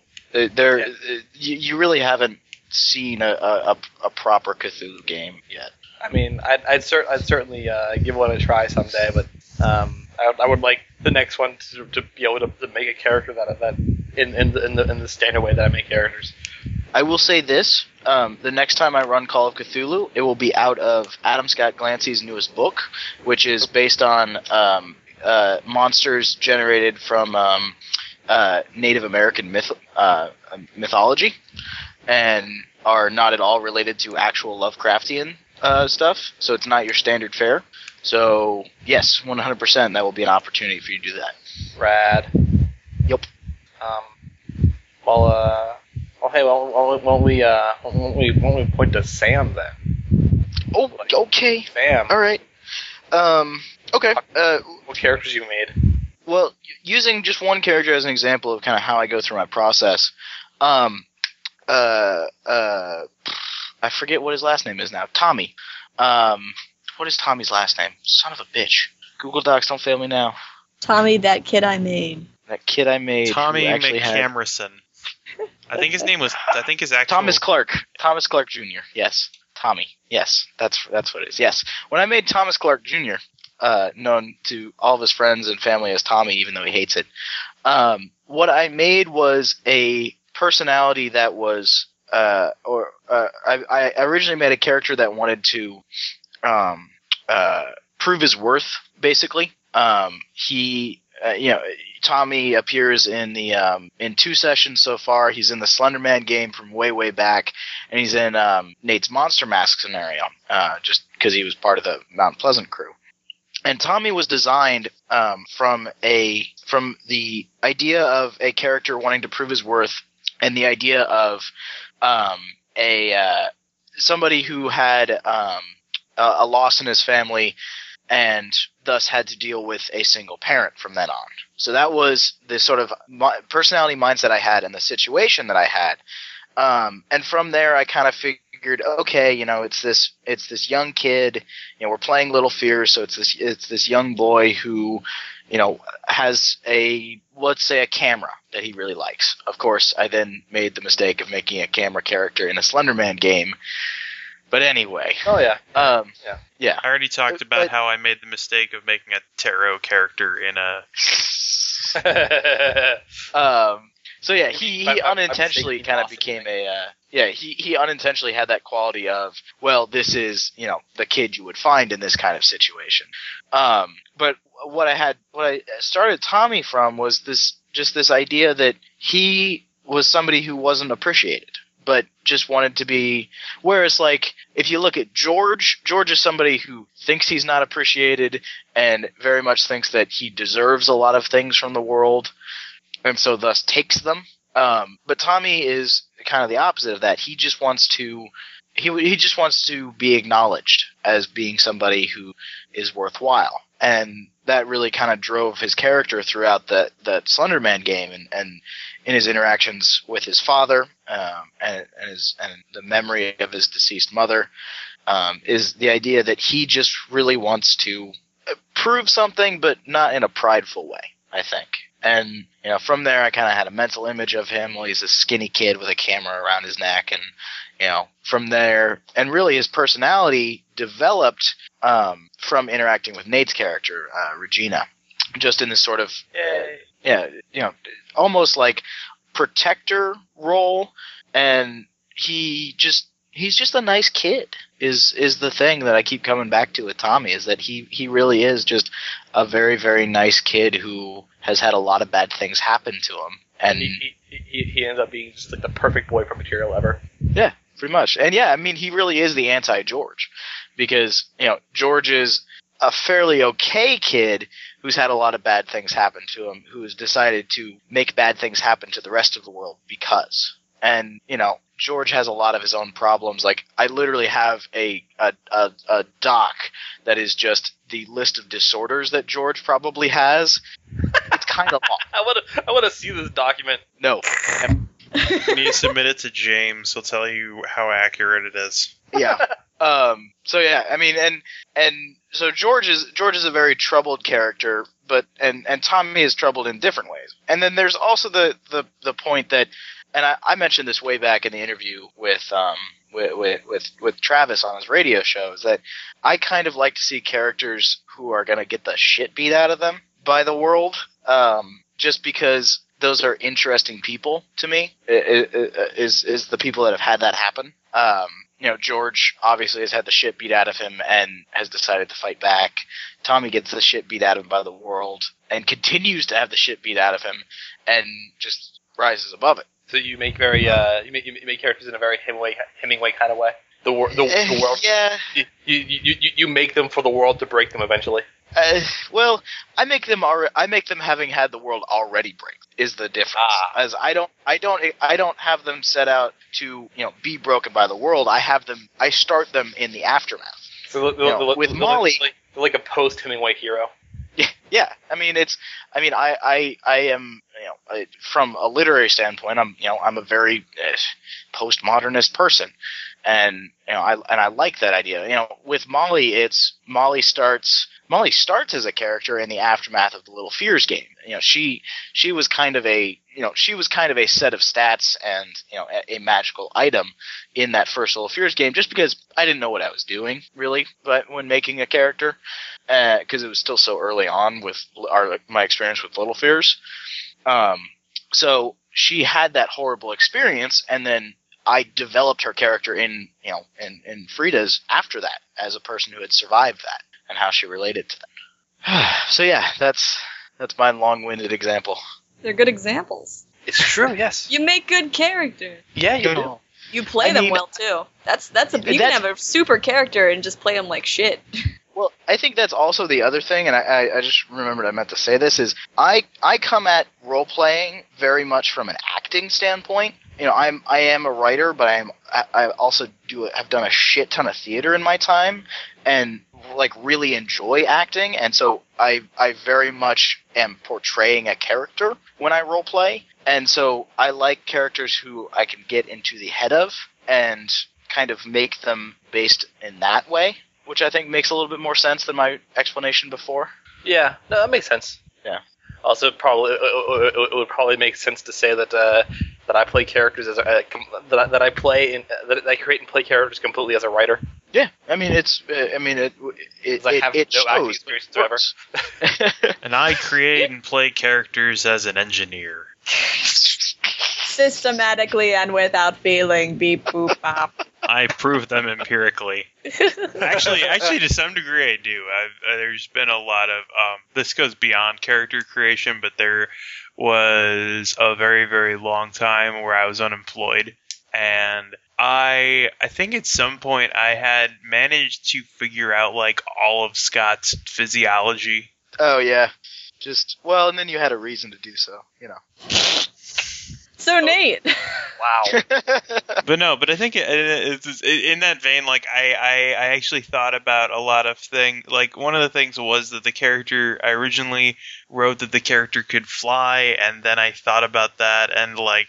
you really haven't seen a proper Cthulhu game yet. I mean, I'd certainly give one a try someday, but I would like the next one to be able to make a character in the standard way that I make characters. I will say this. The next time I run Call of Cthulhu, it will be out of Adam Scott Glancy's newest book, which is based on monsters generated from Native American mythology and are not at all related to actual Lovecraftian stuff, so it's not your standard fare. So, yes, 100% that will be an opportunity for you to do that. Rad. Yep. Why don't we point to Sam then? Oh, okay. Sam. All right. Okay. What characters you made? Well, using just one character as an example of kind of how I go through my process. I forget what his last name is now. Tommy. What is Tommy's last name? Son of a bitch. Google Docs, don't fail me now. Tommy, that kid I made. That kid I made. Tommy McCamerson. I think his actual Thomas Clark Jr. Yes. Tommy. Yes. That's what it is. Yes. When I made Thomas Clark Jr., known to all of his friends and family as Tommy, even though he hates it, what I made was a personality that was I originally made a character that wanted to prove his worth, basically. Tommy appears in the in two sessions so far. He's in the Slenderman game from way back, and he's in Nate's Monster Mask scenario, just because he was part of the Mount Pleasant crew. And Tommy was designed from the idea of a character wanting to prove his worth, and the idea of somebody who had a loss in his family, and thus had to deal with a single parent from then on. So that was the sort of personality mindset I had and the situation that I had. And from there, I kind of figured, okay, it's this young kid. We're playing Little Fears, so it's this young boy who, has let's say a camera that he really likes. Of course, I then made the mistake of making a camera character in a Slenderman game. But anyway. Oh, yeah. Yeah. I already talked about how I made the mistake of making a tarot character in a... So, yeah, he unintentionally kind of became a... he unintentionally had that quality of, well, this is, the kid you would find in this kind of situation. But what I started Tommy from was this idea that he was somebody who wasn't appreciated, but just wanted to be – whereas, if you look at George, George is somebody who thinks he's not appreciated and very much thinks that he deserves a lot of things from the world and so thus takes them. But Tommy is kind of the opposite of that. He just wants to – he just wants to be acknowledged as being somebody who is worthwhile. And that really kind of drove his character throughout that Slenderman game and in his interactions with his father and the memory of his deceased mother is the idea that he just really wants to prove something, but not in a prideful way, I think. And from there, I kind of had a mental image of him. Well, he's a skinny kid with a camera around his neck, and from there, and really his personality developed from interacting with Nate's character, Regina, just in this sort of almost like protector role. And he's just a nice kid is the thing that I keep coming back to with Tommy, is that he really is just a very, very nice kid who has had a lot of bad things happen to him. And he ends up being just like the perfect boyfriend material ever. Yeah, pretty much. And yeah, I mean, he really is the anti-George, because, George is a fairly okay kid who's had a lot of bad things happen to him, who's decided to make bad things happen to the rest of the world because. And, George has a lot of his own problems. Like, I literally have a doc that is just the list of disorders that George probably has. It's kind of long. I want to see this document. No. When you submit it to James, he'll tell you how accurate it is. Yeah. So yeah, I mean, and so George is a very troubled character, but and Tommy is troubled in different ways. And then there's also the point that, and I mentioned this way back in the interview with Travis on his radio show, is that I kind of like to see characters who are going to get the shit beat out of them by the world, just because those are interesting people to me. Is the people that have had that happen. George obviously has had the shit beat out of him and has decided to fight back. Tommy gets the shit beat out of him by the world and continues to have the shit beat out of him and just rises above it. So you make you make characters in a very Hemingway kind of way. The world. Yeah. You make them for the world to break them eventually. I make them having had the world already break is the difference. As I don't have them set out to be broken by the world. I start them in the aftermath. So with Molly, like a post Hemingway hero. Yeah. I am from a literary standpoint, I'm a very postmodernist person. And I like that idea. With Molly, it's Molly starts as a character in the aftermath of the Little Fears game. She was kind of a set of stats and a magical item in that first Little Fears game, just because I didn't know what I was doing really, but when making a character, because it was still so early on with my experience with Little Fears. So she had that horrible experience, and then I developed her character in Frida's after that, as a person who had survived that and how she related to that. So yeah, that's my long-winded example. They're good examples. It's true, yes. You make good characters. Yeah, you do. You play them well too. You can have a super character and just play them like shit. Well, I think that's also the other thing, and I just remembered I meant to say this, is I come at role-playing very much from an acting standpoint. I am a writer, but I also have done a shit ton of theater in my time, and like really enjoy acting, and so I very much am portraying a character when I role-play, and so I like characters who I can get into the head of and kind of make them based in that way. Which I think makes a little bit more sense than my explanation before. Yeah, no, that makes sense. Yeah. Also, it would probably make sense to say that that I play characters as I create and play characters completely as a writer. Yeah, I mean it shows. And I create and play characters as an engineer. Systematically and without feeling, beep boop bop. I prove them empirically. Actually, to some degree, I do. There's been a lot of this goes beyond character creation, but there was a very, very long time where I was unemployed, and I think at some point I had managed to figure out like all of Scott's physiology. Oh yeah, and then you had a reason to do so, So Nate. Wow. But no, but I think in that vein, like I actually thought about a lot of things. Like one of the things was that the character, I originally wrote that the character could fly, and then I thought about that, and like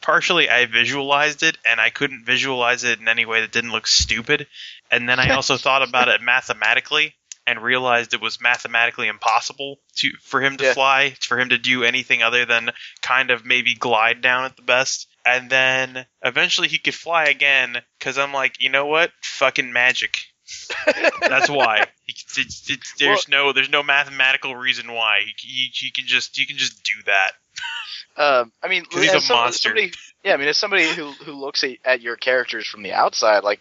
partially I visualized it, and I couldn't visualize it in any way that didn't look stupid. And then I also thought about it mathematically, and realized it was mathematically impossible for him to fly, for him to do anything other than kind of maybe glide down at the best. And then eventually he could fly again, because I'm like, you know what? Fucking magic. That's why. There's no mathematical reason why you can just do that. I mean, he's a monster. As somebody who looks at your characters from the outside, like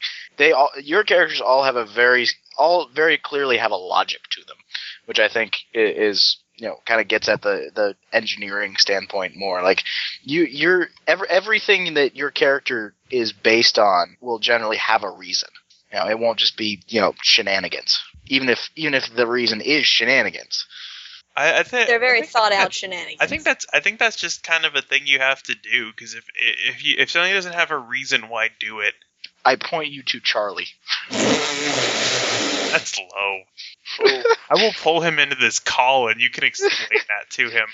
your characters all very clearly have a logic to them, which I think is, you know, kind of gets at the engineering standpoint more. Like everything that your character is based on will generally have a reason. You know, it won't just be, you know, shenanigans. Even if the reason is shenanigans. I think they're very thought out shenanigans. I think that's just kind of a thing you have to do, because if something doesn't have a reason, why do it? I point you to Charlie. That's low. I will pull him into this call, and you can explain that to him.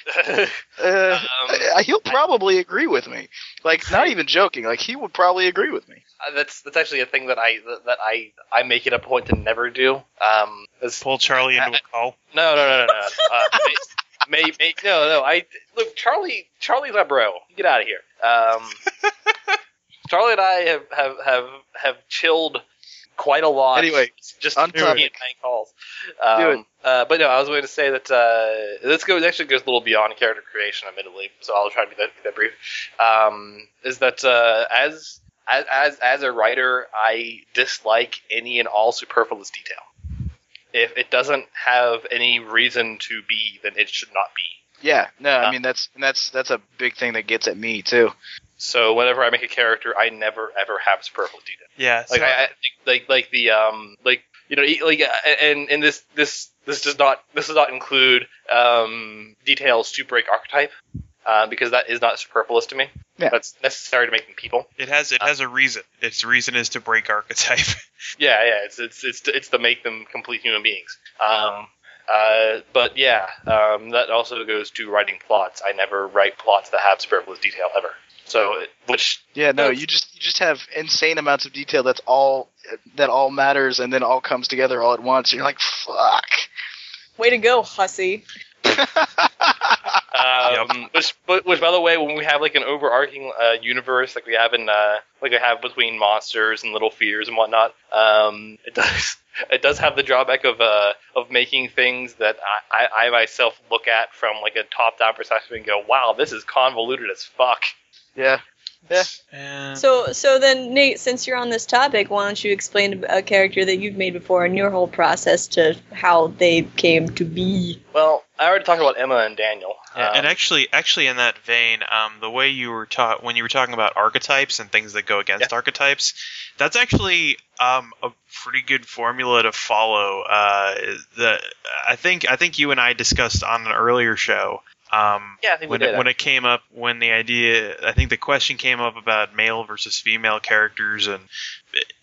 He'll probably agree with me. Like, not even joking. Like, he would probably agree with me. That's actually a thing that I make it a point to never do. Pull Charlie into a call. No. Look, Charlie's my bro. Get out of here. Charlie and I have chilled quite a lot. Anyway, just doing calls. But no, I was going to say that this actually goes a little beyond character creation, admittedly. So I'll try to be that brief. Is that as a writer, I dislike any and all superfluous detail. If it doesn't have any reason to be, then it should not be. Yeah, no, I mean that's a big thing that gets at me too. So whenever I make a character, I never ever have superfluous detail. Yeah, so this does not include details to break archetype, because that is not superfluous to me. Yeah. That's necessary to making people. It has a reason. Its reason is to break archetype. Yeah. It's to make them complete human beings. That also goes to writing plots. I never write plots that have superfluous detail ever. So, you just have insane amounts of detail. That all matters, and then all comes together all at once. And you're like, fuck. Way to go, hussy. Which, by the way, when we have like an overarching universe, like we have in, like I have between monsters and Little Fears and whatnot, it does have the drawback of making things that I myself look at from like a top-down perspective and go, wow, this is convoluted as fuck. Yeah. So then, Nate, since you're on this topic, why don't you explain a character that you've made before and your whole process to how they came to be? Well, I already talked about Emma and Daniel. And actually, in that vein, the way you were taught when you were talking about archetypes and things that go against archetypes, that's actually a pretty good formula to follow. I think you and I discussed on an earlier show. I think the question came up about male versus female characters, and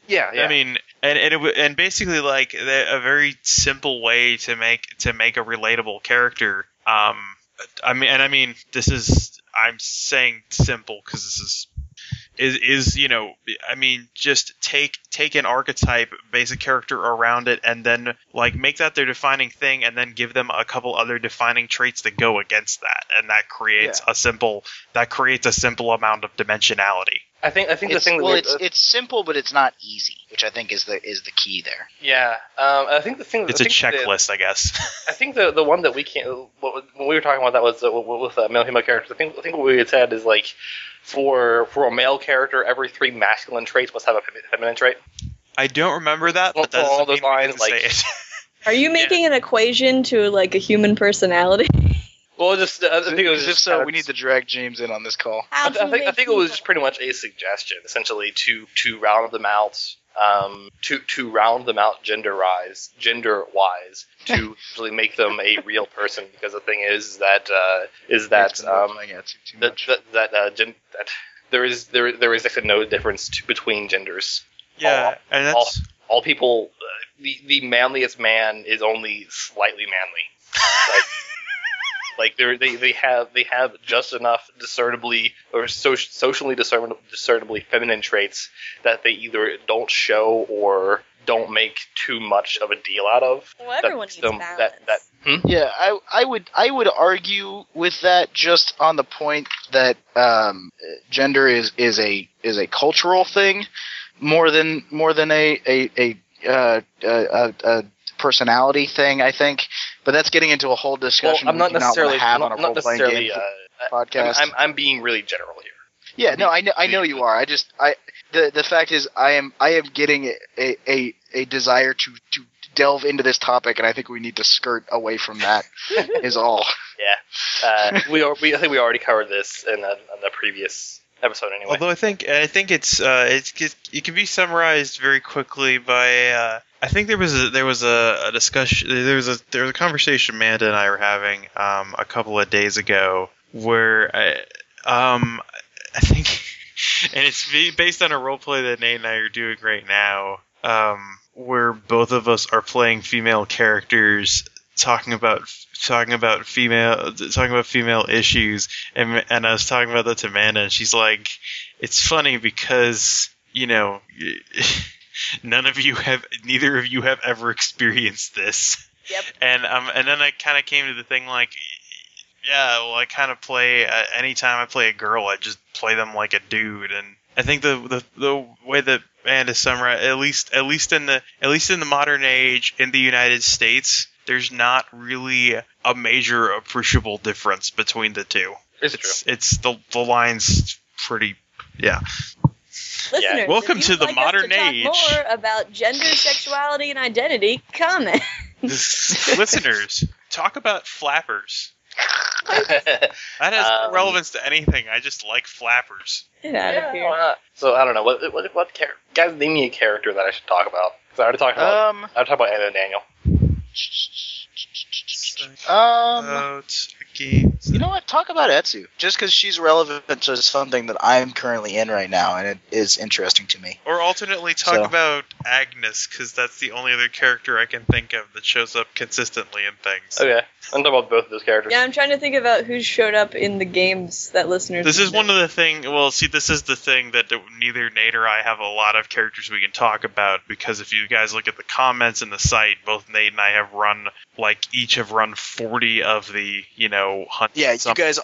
I mean, and basically like a very simple way to make a relatable character. I'm saying simple because this is you know, I mean, just take an archetype, base a character around it, and then like make that their defining thing, and then give them a couple other defining traits that go against that, and that creates a simple amount of dimensionality. It's simple, but it's not easy, which I think is the key there. Yeah, I think the thing. It's a checklist, I guess. I think the one that we can't. When we were talking about that was with male and female characters. I think what we had said is like for a male character, every 3 masculine traits must have a feminine trait. I don't remember that, but that's all those lines. Like, are you making an equation to like a human personality? Well, just I think it was just so we need to drag James in on this call. I think it was just pretty much a suggestion, essentially, to round them out, to round them out gender wise, to really make them a real person. Because the thing is that there is actually no difference between genders. Yeah, and that's all people. The manliest man is only slightly manly. Like they have just enough discernibly or socially discernibly feminine traits that they either don't show or don't make too much of a deal out of. Well, everyone needs balance. Yeah, I would argue with that just on the point that gender is a cultural thing more than a personality thing, I think. But that's getting into a whole discussion. Well, I'm not necessarily have on a role playing game podcast. I'm being really general here. Yeah, no, I know you are. The fact is I am getting a desire to delve into this topic, and I think we need to skirt away from that. Is all. Yeah, I think we already covered this in the previous episode, anyway. Although I think it can be summarized very quickly by I think there was a discussion, there was a conversation Amanda and I were having a couple of days ago where I think, and it's based on a roleplay that Nate and I are doing right now, where both of us are playing female characters talking about female issues, and I was talking about that to Amanda, and she's like, it's funny because, you know, neither of you have ever experienced this. Yep. And then I kind of came to the thing like, yeah, well, I kind of play anytime I play a girl, I just play them like a dude, and I think the way that Amanda summarized, at least in the modern age in the United States, there's not really a major appreciable difference between the two. It's true. It's the line's pretty, yeah. Listeners, yeah. Welcome to the modern age. More about gender, sexuality, and identity. Comment. Listeners, talk about flappers. That has no relevance to anything. I just like flappers. Get out of here. So I don't know what guys, name me a character that I should talk about. Because I already talked about. I talked about Anna and Daniel. You know what? Talk about Etsu, just because she's relevant to something that I'm currently in right now, and it is interesting to me. Or alternately, talk about Agnes, because that's the only other character I can think of that shows up consistently in things. Okay, I'm talking about both of those characters. Yeah, I'm trying to think about who showed up in the games that listeners. This is one of the thing. Well, see, this is the thing that neither Nate or I have a lot of characters we can talk about, because if you guys look at the comments in the site, both Nate and I have each have run 40 of the, you know, 100. Yeah, you guys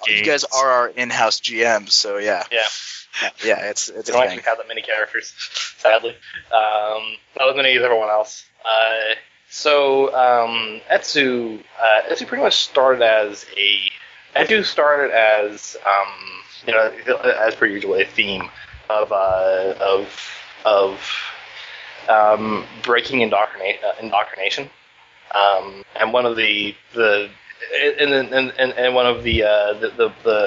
are our in-house GMs, so yeah. Yeah, it's I don't actually have that many characters, sadly. Not as many as everyone else. Etsu pretty much started as per usual, a theme of breaking indoctrination. And one of the and one of the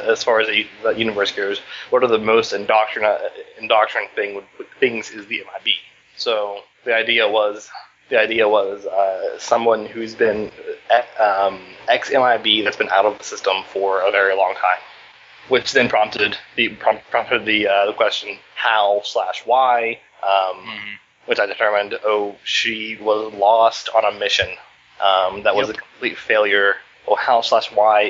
as far as the universe goes, one of the most indoctrinate things is the MIB. So the idea was someone who's been ex-MIB that's been out of the system for a very long time, which then prompted the question how/why, which I determined she was lost on a mission. That was a complete failure. Well, how/why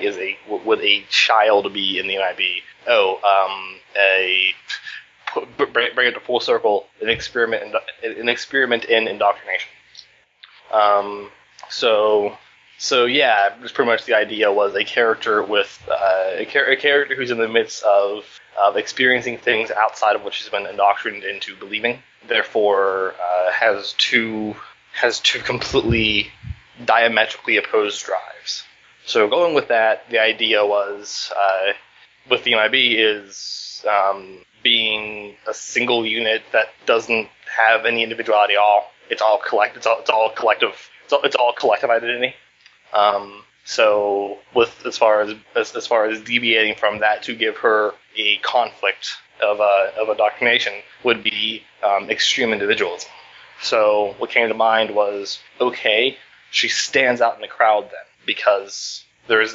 would a child be in the NIB? Bring it to full circle, an experiment in indoctrination. So yeah, it was pretty much the idea was a character with a character who's in the midst of experiencing things outside of what she's been indoctrinated into believing. Therefore, has two completely diametrically opposed drives. So going with that, the idea was with the MIB is being a single unit that doesn't have any individuality at all. It's all collective identity. So with as far as deviating from that to give her a conflict of indoctrination would be extreme individualism. So what came to mind was, okay, she stands out in the crowd then, because there's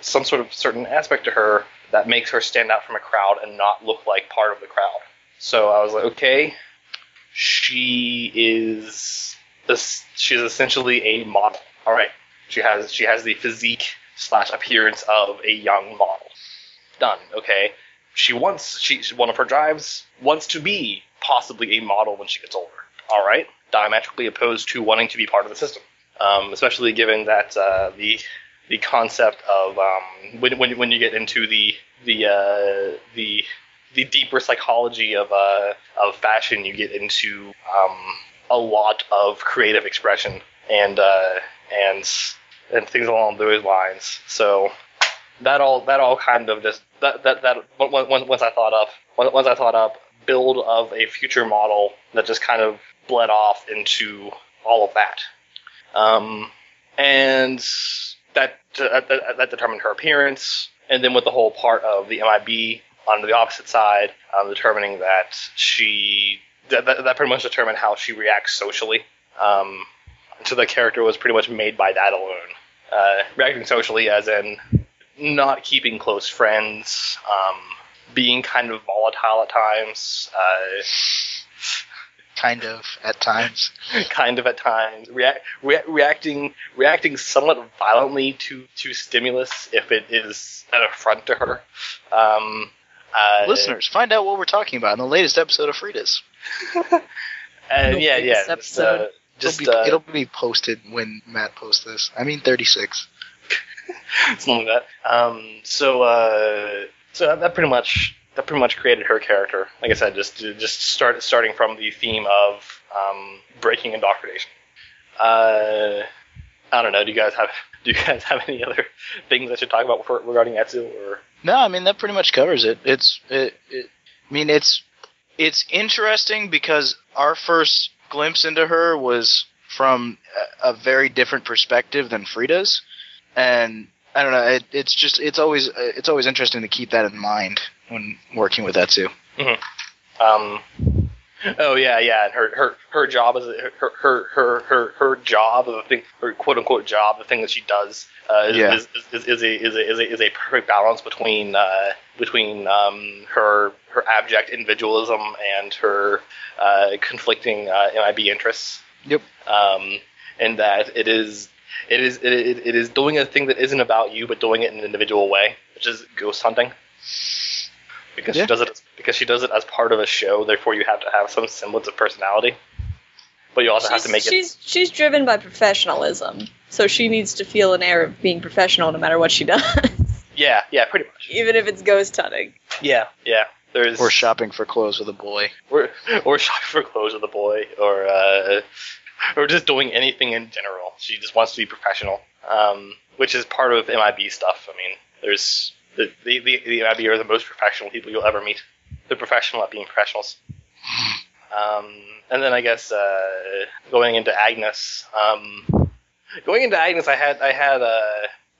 some sort of certain aspect to her that makes her stand out from a crowd and not look like part of the crowd. So I was like, okay, she's essentially a model. All right, she has the physique/appearance of a young model. Done. Okay, one of her drives wants to be possibly a model when she gets older. All right, diametrically opposed to wanting to be part of the system, especially given that the concept of when you get into the deeper psychology of fashion, you get into a lot of creative expression and things along those lines. So that all kind of just once I thought up build of a future model that just kind of bled off into all of that, and that determined her appearance. And then with the whole part of the MIB on the opposite side, determining that that pretty much determined how she reacts socially. So the character was pretty much made by that alone. Reacting socially as in not keeping close friends, being kind of volatile at times. Kind of at times. Reacting somewhat violently to stimulus if it is an affront to her. Listeners, find out what we're talking about in the latest episode of Frida's. It'll be posted when Matt posts this. I mean, 36. Something like that. So that pretty much created her character. Like I said, starting from the theme of breaking indoctrination. I don't know. Do you guys have any other things I should talk about regarding Etsu? Or no, I mean that pretty much covers it. It's interesting because our first glimpse into her was from a very different perspective than Frida's, and I don't know. It's always interesting to keep that in mind when working with Etsu. Mm-hmm. And her quote unquote job, the thing that she does is a perfect balance between her abject individualism and her conflicting MIB interests. Yep. And that it is doing a thing that isn't about you, but doing it in an individual way, which is ghost hunting. Because she does it as part of a show, therefore you have to have some semblance of personality. But you also have to make it. She's driven by professionalism, so she needs to feel an air of being professional no matter what she does. Yeah, pretty much. Even if it's ghost hunting. Yeah. Or shopping for clothes with a boy. Or shopping for clothes with a boy, or just doing anything in general. She just wants to be professional, which is part of MIB stuff. I mean, there's. The MIB are the most professional people you'll ever meet. They're professional at being professionals. And then I guess going into Agnes, I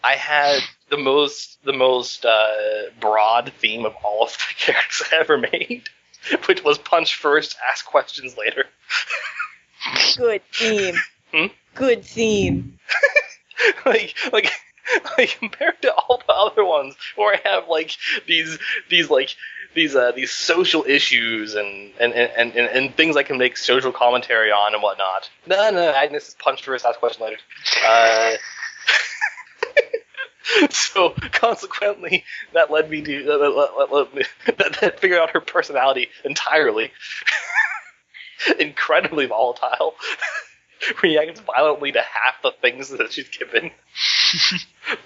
had the most broad theme of all of the characters I ever made, which was punch first, ask questions later. Good theme. Good theme. Like, compared to all the other ones where I have like these social issues and things I can make social commentary on and whatnot. No, Agnes is punched first, asked question later. So consequently, that led me to that figured out her personality entirely. Incredibly volatile. Reacts violently to half the things that she's given.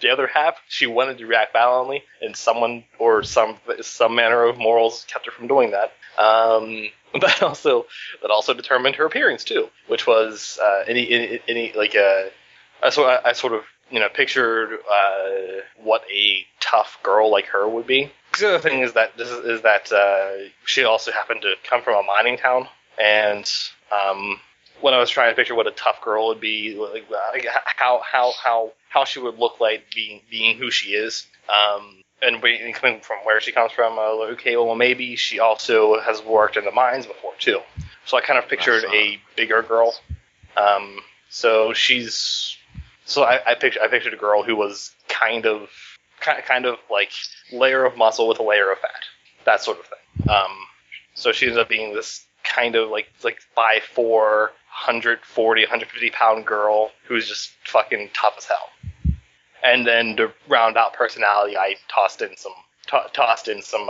The other half, she wanted to react violently, and someone or some manner of morals kept her from doing that. That also determined her appearance too, which was I sort of pictured what a tough girl like her would be. The other thing is that she also happened to come from a mining town, and when I was trying to picture what a tough girl would be, like how she would look like being who she is, and coming from where she comes from. Okay, well maybe she also has worked in the mines before too. So I kind of pictured a bigger girl. So I pictured a girl who was kind of like layer of muscle with a layer of fat, that sort of thing. So she ends up being this kind of like 5'4", 140, 150 pound girl who's just fucking tough as hell. And then to round out personality, I tossed in some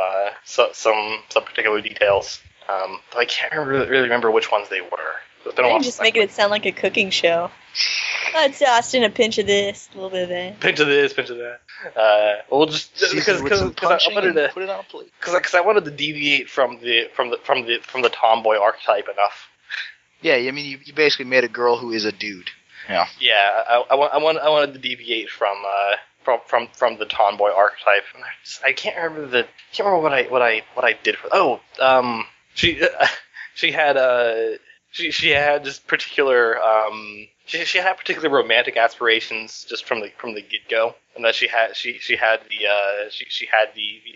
particular details. But I can't really remember which ones they were. I'm just making it sound like a cooking show. I tossed in a pinch of this, a little bit of that. Pinch of this, pinch of that. We'll just because I wanted to deviate from the tomboy archetype enough. Yeah, I mean, you basically made a girl who is a dude. Yeah. Yeah, I wanted to deviate from the tomboy archetype. I can't remember what I did for. She had just particular she had particular romantic aspirations just from the get go, and that she had the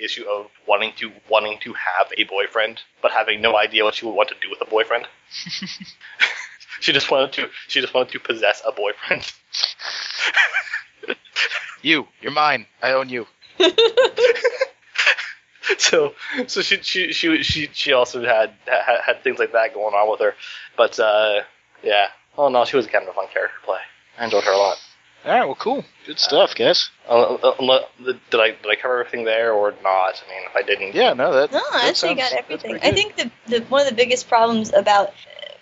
issue of wanting to have a boyfriend, but having no idea what she would want to do with a boyfriend. she just wanted to possess a boyfriend. You're mine. I own you. So she also had things like that going on with her, but yeah. Oh no, she was kind of a fun character to play. I enjoyed her a lot. All right, well, cool, good stuff, guys. Did I cover everything there or not? I mean, if I didn't, yeah, no, I actually got everything. I think the one of the biggest problems about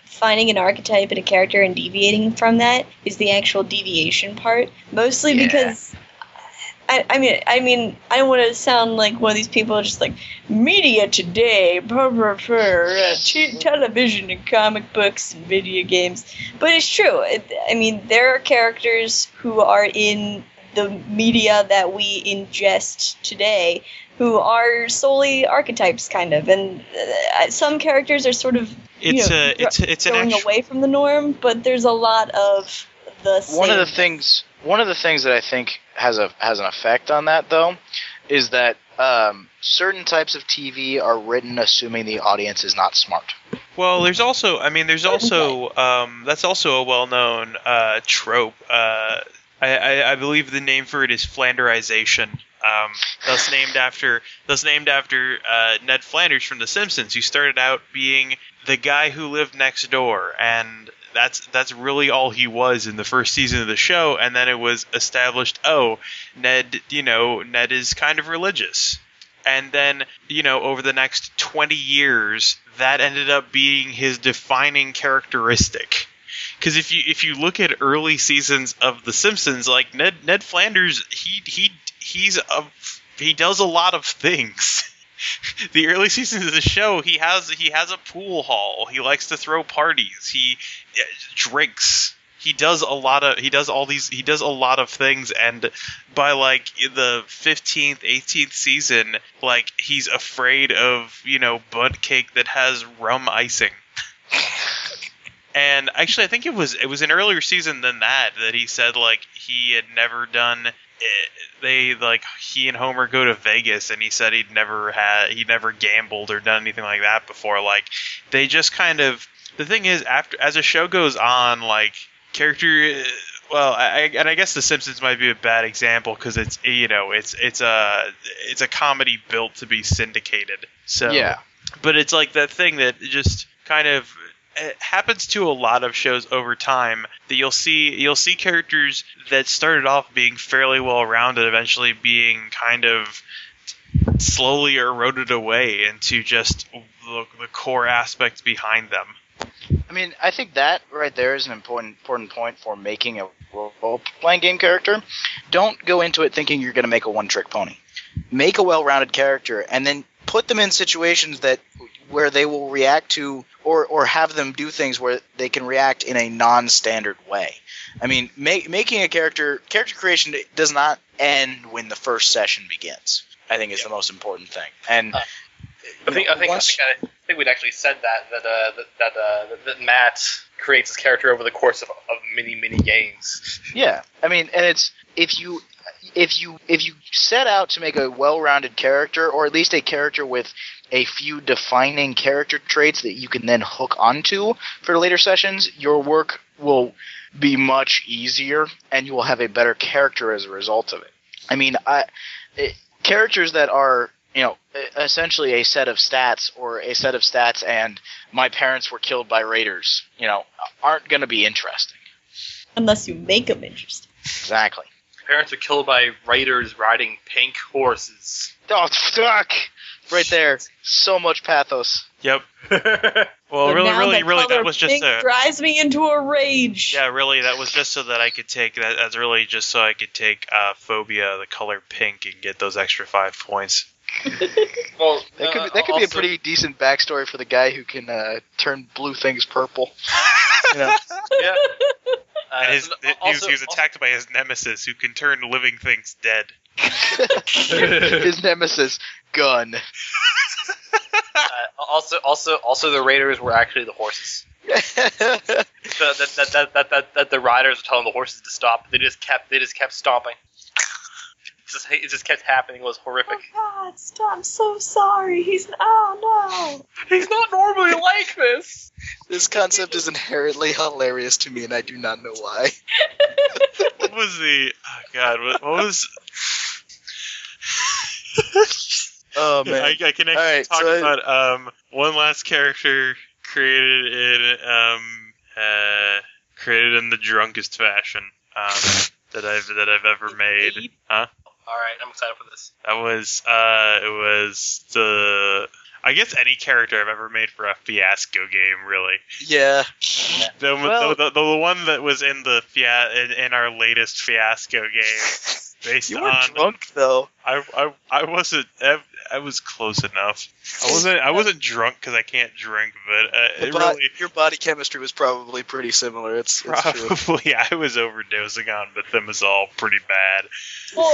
finding an archetype and a character and deviating from that is the actual deviation part, mostly because. I mean, I don't want to sound like one of these people just like, media today, television and comic books and video games. But it's true. I mean, there are characters who are in the media that we ingest today who are solely archetypes, kind of. And some characters are sort of going away from the norm, but there's a lot of the same. One of the things that I think has an effect on that, though, is that certain types of TV are written assuming the audience is not smart. Well, that's also a well-known trope. I believe the name for it is Flanderization. Thus named after Ned Flanders from The Simpsons, who started out being the guy who lived next door, and that's really all he was in the first season of the show, and then it was established, Ned is kind of religious. And then, over the next 20 years, that ended up being his defining characteristic. Because if you look at early seasons of The Simpsons, like Ned Flanders, he does a lot of things. The early seasons of the show, he has a pool hall. He likes to throw parties. He drinks. He does a lot of things, and by like the 15th, 18th season, like he's afraid of, bunt cake that has rum icing. And actually, I think it was an earlier season than that he said like he had never done. He and Homer go to Vegas, and he said he'd never gambled or done anything like that before. Like, they just kind of, the thing is, after, as a show goes on, like, character, I guess The Simpsons might be a bad example, because it's a comedy built to be syndicated. So yeah, but it's like that thing that just kind of, it happens to a lot of shows over time, that you'll see characters that started off being fairly well-rounded eventually being kind of slowly eroded away into just the core aspects behind them. I mean, I think that right there is an important point for making a role-playing game character. Don't go into it thinking you're going to make a one-trick pony. Make a well-rounded character, and then put them in situations that where they will react to, or have them do things where they can react in a non-standard way. I mean, making a character creation does not end when the first session begins, I think, is the most important thing. And I think we'd actually said that Matt creates his character over the course of many games. Yeah, I mean, and it's if you set out to make a well-rounded character, or at least a character with a few defining character traits that you can then hook onto for later sessions, your work will be much easier, and you will have a better character as a result of it. I mean, characters that are, you know, essentially a set of stats, or a set of stats and my parents were killed by raiders, you know, aren't going to be interesting. Unless you make them interesting. Exactly. Parents were killed by raiders riding pink horses. Oh, fuck! Right there. So much pathos. Yep. Well, really, that was just a... drives me into a rage. Yeah, really, that was just so that I could take... That's really just so I could take Phobia, the color pink, and get those extra 5 points. Well, that could be a pretty decent backstory for the guy who can turn blue things purple. You know? Yeah. And he was attacked by his nemesis, who can turn living things dead. His nemesis, gun. Also, the raiders were actually the horses. The riders were telling the horses to stop. They just kept stomping. It just kept happening. It was horrific. Oh God, stop! I'm so sorry. Oh no. He's not normally like this. This concept is inherently hilarious to me, and I do not know why. What was the? Oh God, what was? Oh man! I can actually talk about one last character created in the drunkest fashion that I've ever made. Huh? All right, I'm excited for this. I guess any character I've ever made for a Fiasco game, really. Yeah. The one that was in the in our latest Fiasco game. You were drunk, though. I wasn't. I was close enough. I wasn't drunk because I can't drink, but your body chemistry was probably pretty similar. It's true. Yeah, I was overdosing on methimazole pretty bad. Well,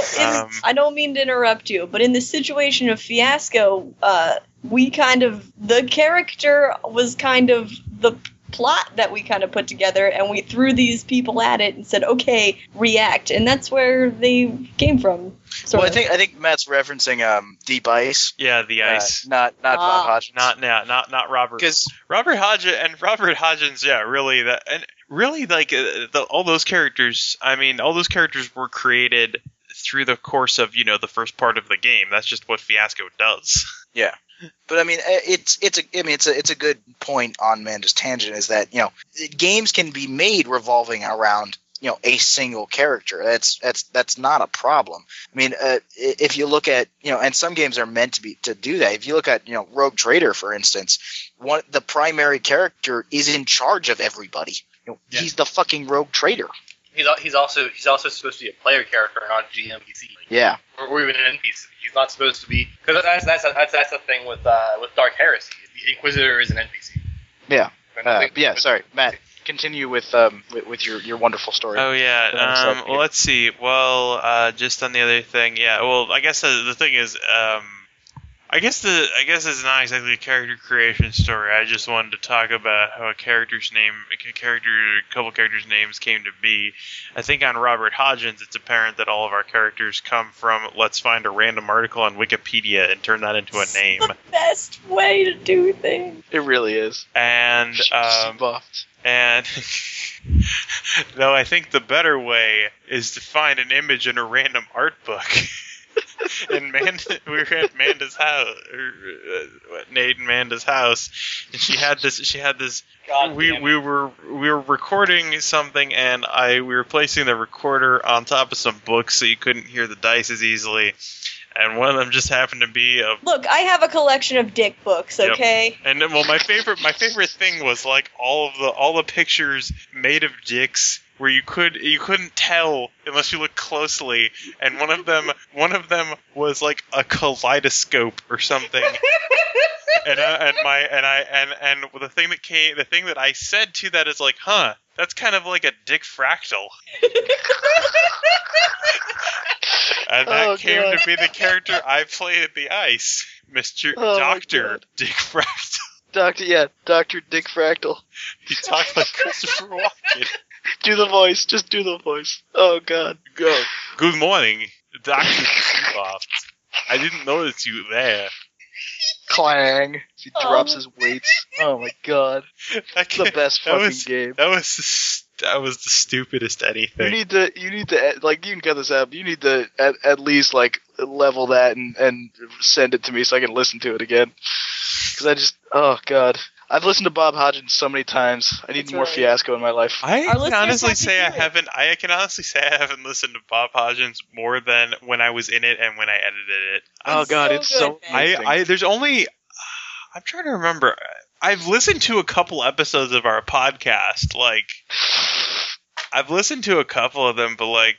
I don't mean to interrupt you, but in the situation of Fiasco, the character was kind of the plot that we kind of put together, and we threw these people at it and said, okay, react, and that's where they came from. I think Matt's referencing Deep Ice. Yeah, the Ice. Not Bob Hodgins. Not Robert. Because Robert Hodgins. Yeah, really. All those characters. I mean, all those characters were created through the course of, you know, the first part of the game. That's just what Fiasco does. Yeah. But I mean, it's a good point on Manda's tangent, is that, you know, games can be made revolving around, you know, a single character. That's not a problem. I mean, if you look at, you know, and some games are meant to do that. If you look at, you know, Rogue Trader, for instance, the primary character is in charge of everybody. You know, yeah. He's the fucking Rogue Trader. He's also supposed to be a player character, not a GM PC. Yeah, or even an NPC. He's not supposed to be, because that's the thing with Dark Heresy. The Inquisitor is an NPC. Yeah. Sorry, Matt. Continue with your wonderful story. Oh yeah. Well, let's see. Well, just on the other thing. Yeah. Well, I guess the thing is, I guess it's not exactly a character creation story. I just wanted to talk about how a couple characters' names came to be. I think on Robert Hodgins, it's apparent that all of our characters come from, let's find a random article on Wikipedia and turn that into a name. It's the best way to do things. It really is. And though I think the better way is to find an image in a random art book. And we were at Amanda's house, Nate and Amanda's house, and she had this. We were recording something, and we were placing the recorder on top of some books so you couldn't hear the dice as easily. And one of them just happened to be a... Look, I have a collection of dick books, okay? Yep. And well, my favorite thing was like all the pictures made of dicks where you couldn't tell unless you looked closely. And one of them was like a kaleidoscope or something. And the thing that I said to that is like, huh, that's kind of like a dick fractal. And that came to be the character I played at the Ice. Mr. Oh, Dr. Dick Fractal. Dr. Dick Fractal. He talks like Christopher Walken. Do the voice. Just do the voice. Oh, God. Go. Good morning, Dr. Soft. I didn't notice you there. Clang. He drops his weights. Oh, my God. That's the best fucking game. That was the stupidest anything. You need to like, you can cut this out, but you need to at least, like, level that and send it to me so I can listen to it again. Because I just, oh, God. I've listened to Bob Hodgins so many times. I need more Fiasco in my life. I can honestly say I haven't listened to Bob Hodgins more than when I was in it and when I edited it. I'm trying to remember. I've listened to a couple episodes of our podcast. Like, I've listened to a couple of them, but like,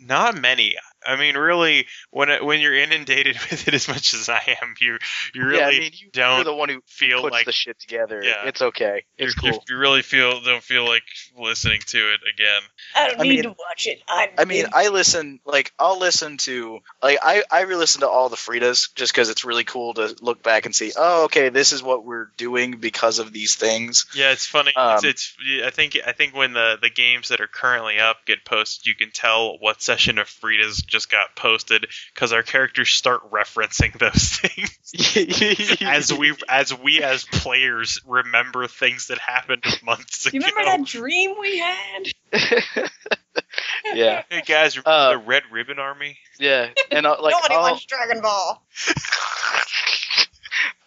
not many. I mean, really, when you're inundated with it as much as I am, you're the one who feel puts like the shit together. Yeah, it's okay. It's cool. You really don't feel like listening to it again. I mean, to watch it. I re-listen to all the Frida's just because it's really cool to look back and see. Oh, okay, this is what we're doing because of these things. Yeah, it's funny. I think when the games that are currently up get posted, you can tell what session of Frida's just got posted because our characters start referencing those things as players remember things that happened months ago. You remember that dream we had? Yeah. Hey guys, remember the Red Ribbon Army? Yeah, and like nobody watched Dragon Ball.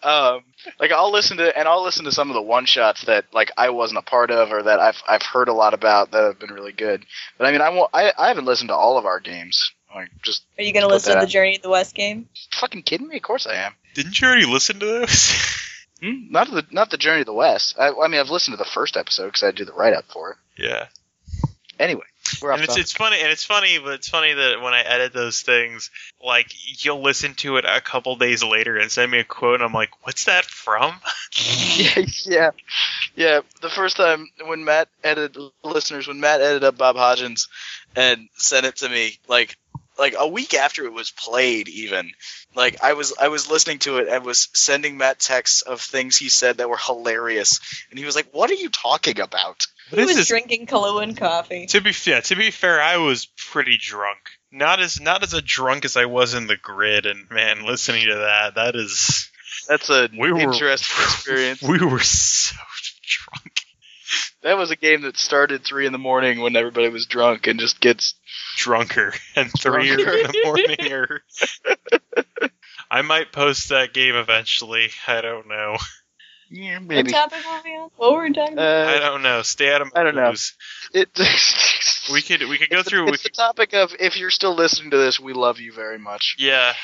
Like I'll listen to some of the one shots that like I wasn't a part of or that I've heard a lot about that have been really good. But I mean I haven't listened to all of our games. Like just Are you gonna listen to the Journey to the West game? Fucking kidding me? Of course I am. Didn't you already listen to those? Not the Journey to the West. I mean I've listened to the first episode because I do the write up for it. Yeah. Anyway. It's funny that when I edit those things, like you'll listen to it a couple days later and send me a quote, and I'm like, "What's that from?" yeah. The first time when Matt edited up Bob Hodgins and sent it to me, like a week after it was played, even like I was listening to it and was sending Matt texts of things he said that were hilarious, and he was like, "What are you talking about?" He was drinking Kahlua and coffee. To be fair, I was pretty drunk. Not as drunk as I was in the grid. And man, listening to that's an interesting experience. We were so drunk. That was a game that started 3 a.m. when everybody was drunk and just gets drunker and 3 a.m. I might post that game eventually. I don't know. Yeah, maybe. What topic were we on? What were we talking about? I don't know. Stay out of my booze. We could go through. It's the topic of if you're still listening to this, we love you very much. Yeah.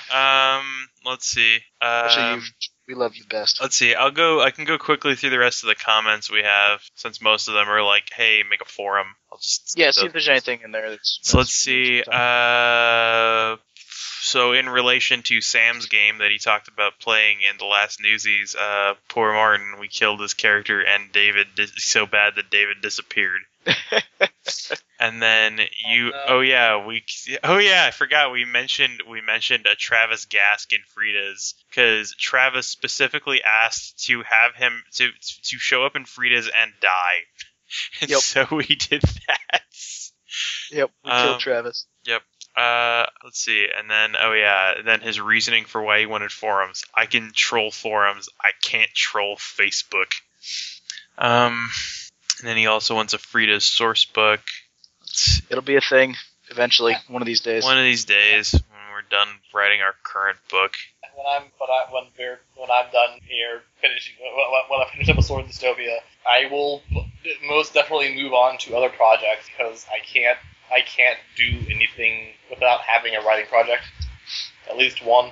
Let's see. We love you best. Let's see. I can go quickly through the rest of the comments we have, since most of them are like, "Hey, make a forum." I'll just see if there's anything in there. So let's see. So in relation to Sam's game that he talked about playing in the last Newsies, poor Martin, we killed his character and David so bad that David disappeared. And then I forgot we mentioned a Travis Gask in Frida's because Travis specifically asked to have him to show up in Frida's and die, and so we did that. Yep, we killed Travis. Yep. Let's see. And then, then his reasoning for why he wanted forums. I can troll forums. I can't troll Facebook. And then he also wants a Frida's source book. It'll be a thing eventually, one of these days. One of these days when we're done writing our current book. When I'm done here finishing, when I finish up a Sword of Dystopia, I will most definitely move on to other projects because I can't do anything without having a writing project, at least one.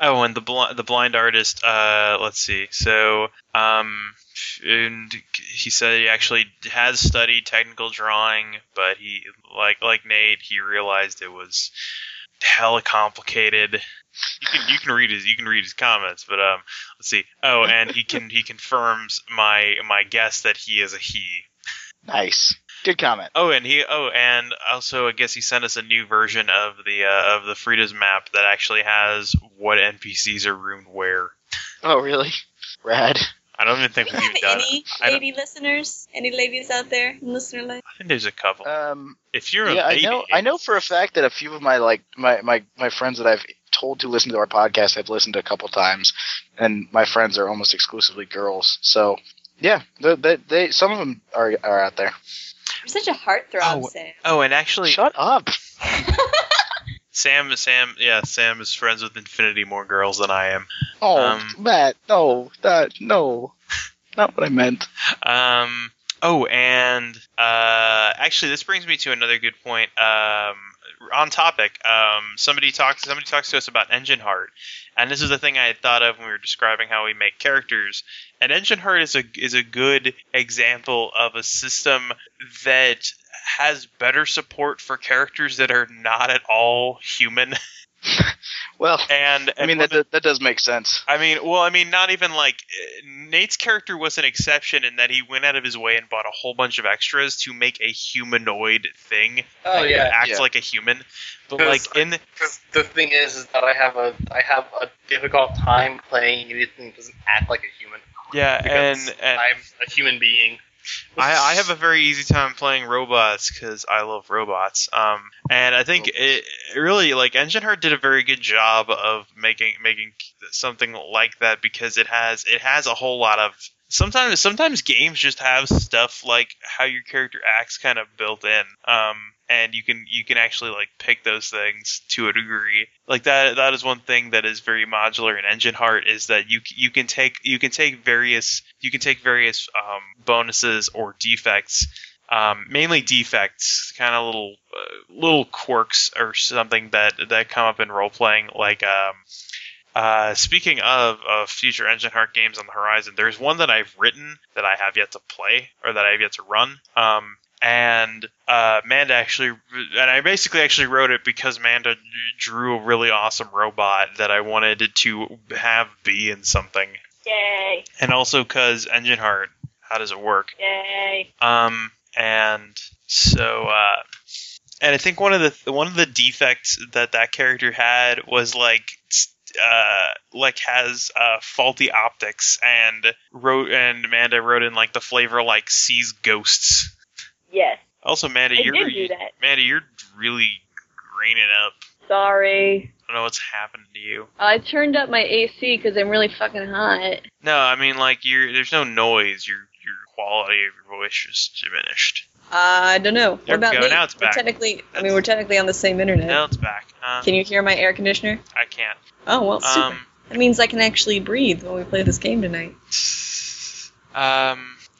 Oh, and the blind artist. Let's see. So, and he said he actually has studied technical drawing, but he like Nate, he realized it was hella complicated. You can read his comments, but let's see. Oh, and he confirms my guess that he is a he. Nice. Good comment. And also I guess he sent us a new version of the Frida's map that actually has what NPCs are roomed where. Oh, really? Rad. I don't even think we've done it. Any listeners? Any ladies out there in listener life? I think there's a couple. If you're a lady, I know for a fact that a few of my my friends that I've told to listen to our podcast I've listened to a couple times, and my friends are almost exclusively girls. So yeah, they some of them are out there. You're such a heartthrob, Sam. Oh, and actually, shut up. Sam is friends with infinity more girls than I am. Oh, Matt, no, not what I meant. Actually, this brings me to another good point. On topic, somebody talks to us about Engine Heart, and this is the thing I had thought of when we were describing how we make characters. And Engine Heart is a good example of a system that has better support for characters that are not at all human. Well, that does make sense. Not even like Nate's character was an exception in that he went out of his way and bought a whole bunch of extras to make a humanoid thing. Oh yeah, that acts like a human. But because the thing is that I have a difficult time playing anything that doesn't act like a human. Yeah, and I'm a human being. I have a very easy time playing robots because I love robots. And I think it really, Engine Heart did a very good job of making something like that, because it has a whole lot of. Sometimes games just have stuff like how your character acts kind of built in. And you can actually pick those things to a degree. That is one thing that is very modular in Engine Heart, is that you can take various bonuses or defects, mainly defects, kind of little quirks or something that come up in role playing. Speaking of future Engine Heart games on the horizon, there's one that I've written that I have yet to play or that I have yet to run. And Amanda I basically actually wrote it because Amanda drew a really awesome robot that I wanted to have be in something. Yay! And also because Engine Heart, how does it work? Yay! And I think one of the defects that character had was has faulty optics, and Amanda wrote in the flavor sees ghosts. Yes. Also, Amanda, you're really greening up. Sorry. I don't know what's happened to you. I turned up my AC because I'm really fucking hot. No, there's no noise. Your quality of your voice is diminished. I don't know. There we go. Now it's back. We're technically on the same internet. Now it's back. Can you hear my air conditioner? I can't. Oh, well, super. That means I can actually breathe when we play this game tonight.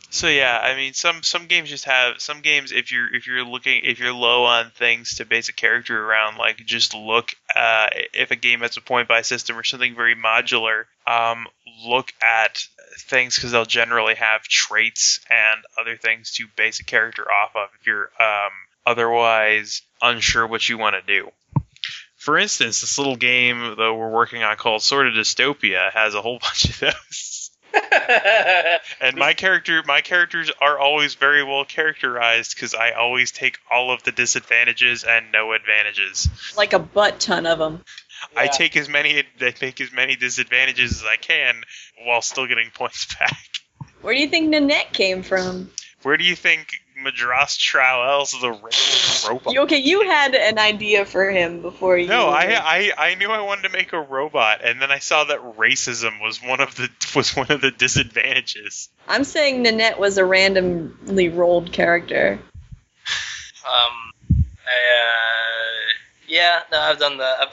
So yeah, some games just have some games. If you're low on things to base a character around, just look. If a game has a point buy system or something very modular, look at things because they'll generally have traits and other things to base a character off of. If you're otherwise unsure what you want to do. For instance, this little game that we're working on called Sword of Dystopia has a whole bunch of those. And my characters are always very well characterized because I always take all of the disadvantages and no advantages. Like a butt ton of them. Yeah. I take as many disadvantages as I can while still getting points back. Where do you think Nanette came from? Where do you think Madras Trowel's the robot? Okay, you had an idea for him before you... No, I knew I wanted to make a robot, and then I saw that racism was one of the disadvantages. I'm saying Nanette was a randomly rolled character. I've done that.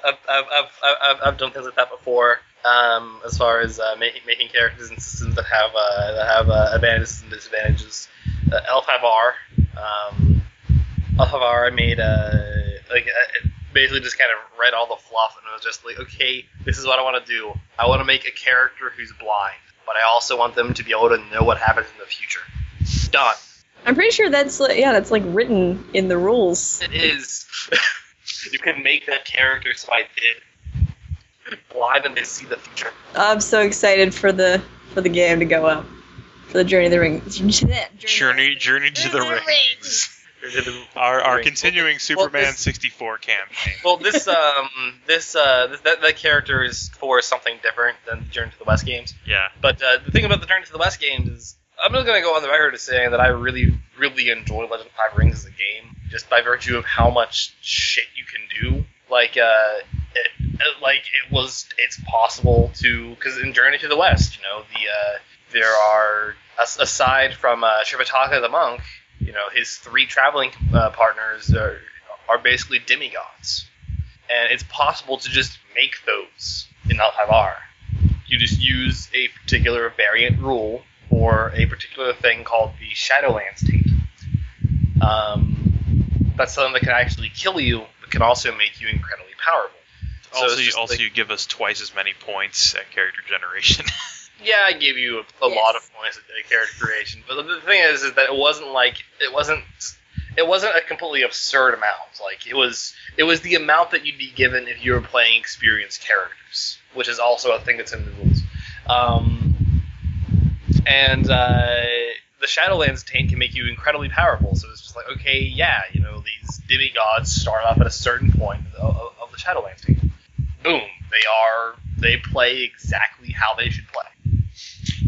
I've done things like that before. As far as making characters and systems that have advantages and disadvantages. L5R, I made basically just kind of read all the fluff and was just okay, this is what I want to do. I want to make a character who's blind, but I also want them to be able to know what happens in the future. Done. I'm pretty sure that's written in the rules. It is. You can make that character, so I did. Blind and they see the future. I'm so excited for the game to go up. The Journey to the Rings. Journey to the Rings. Our continuing Superman 64 campaign. Well, this character is for something different than the Journey to the West games. Yeah. But the thing about the Journey to the West games is, I'm not going to go on the record as saying that I really, really enjoy Legend of Five Rings as a game, just by virtue of how much shit you can do. Like, it's possible to, because in Journey to the West, you know, there are, aside from Shivataka the monk, you know, his three traveling partners are basically demigods, and it's possible to just make those in L5R. You just use a particular variant rule for a particular thing called the Shadowlands Taint. That's something that can actually kill you, but can also make you incredibly powerful. So you give us twice as many points at character generation. Yeah, I gave you a lot of points at character creation, but the thing is that it wasn't a completely absurd amount. Like it was the amount that you'd be given if you were playing experienced characters, which is also a thing that's in the rules. The Shadowlands Taint can make you incredibly powerful, so it's just like, okay, yeah, you know, these demigods start off at a certain point of the Shadowlands Taint. Boom, they play exactly how they should play.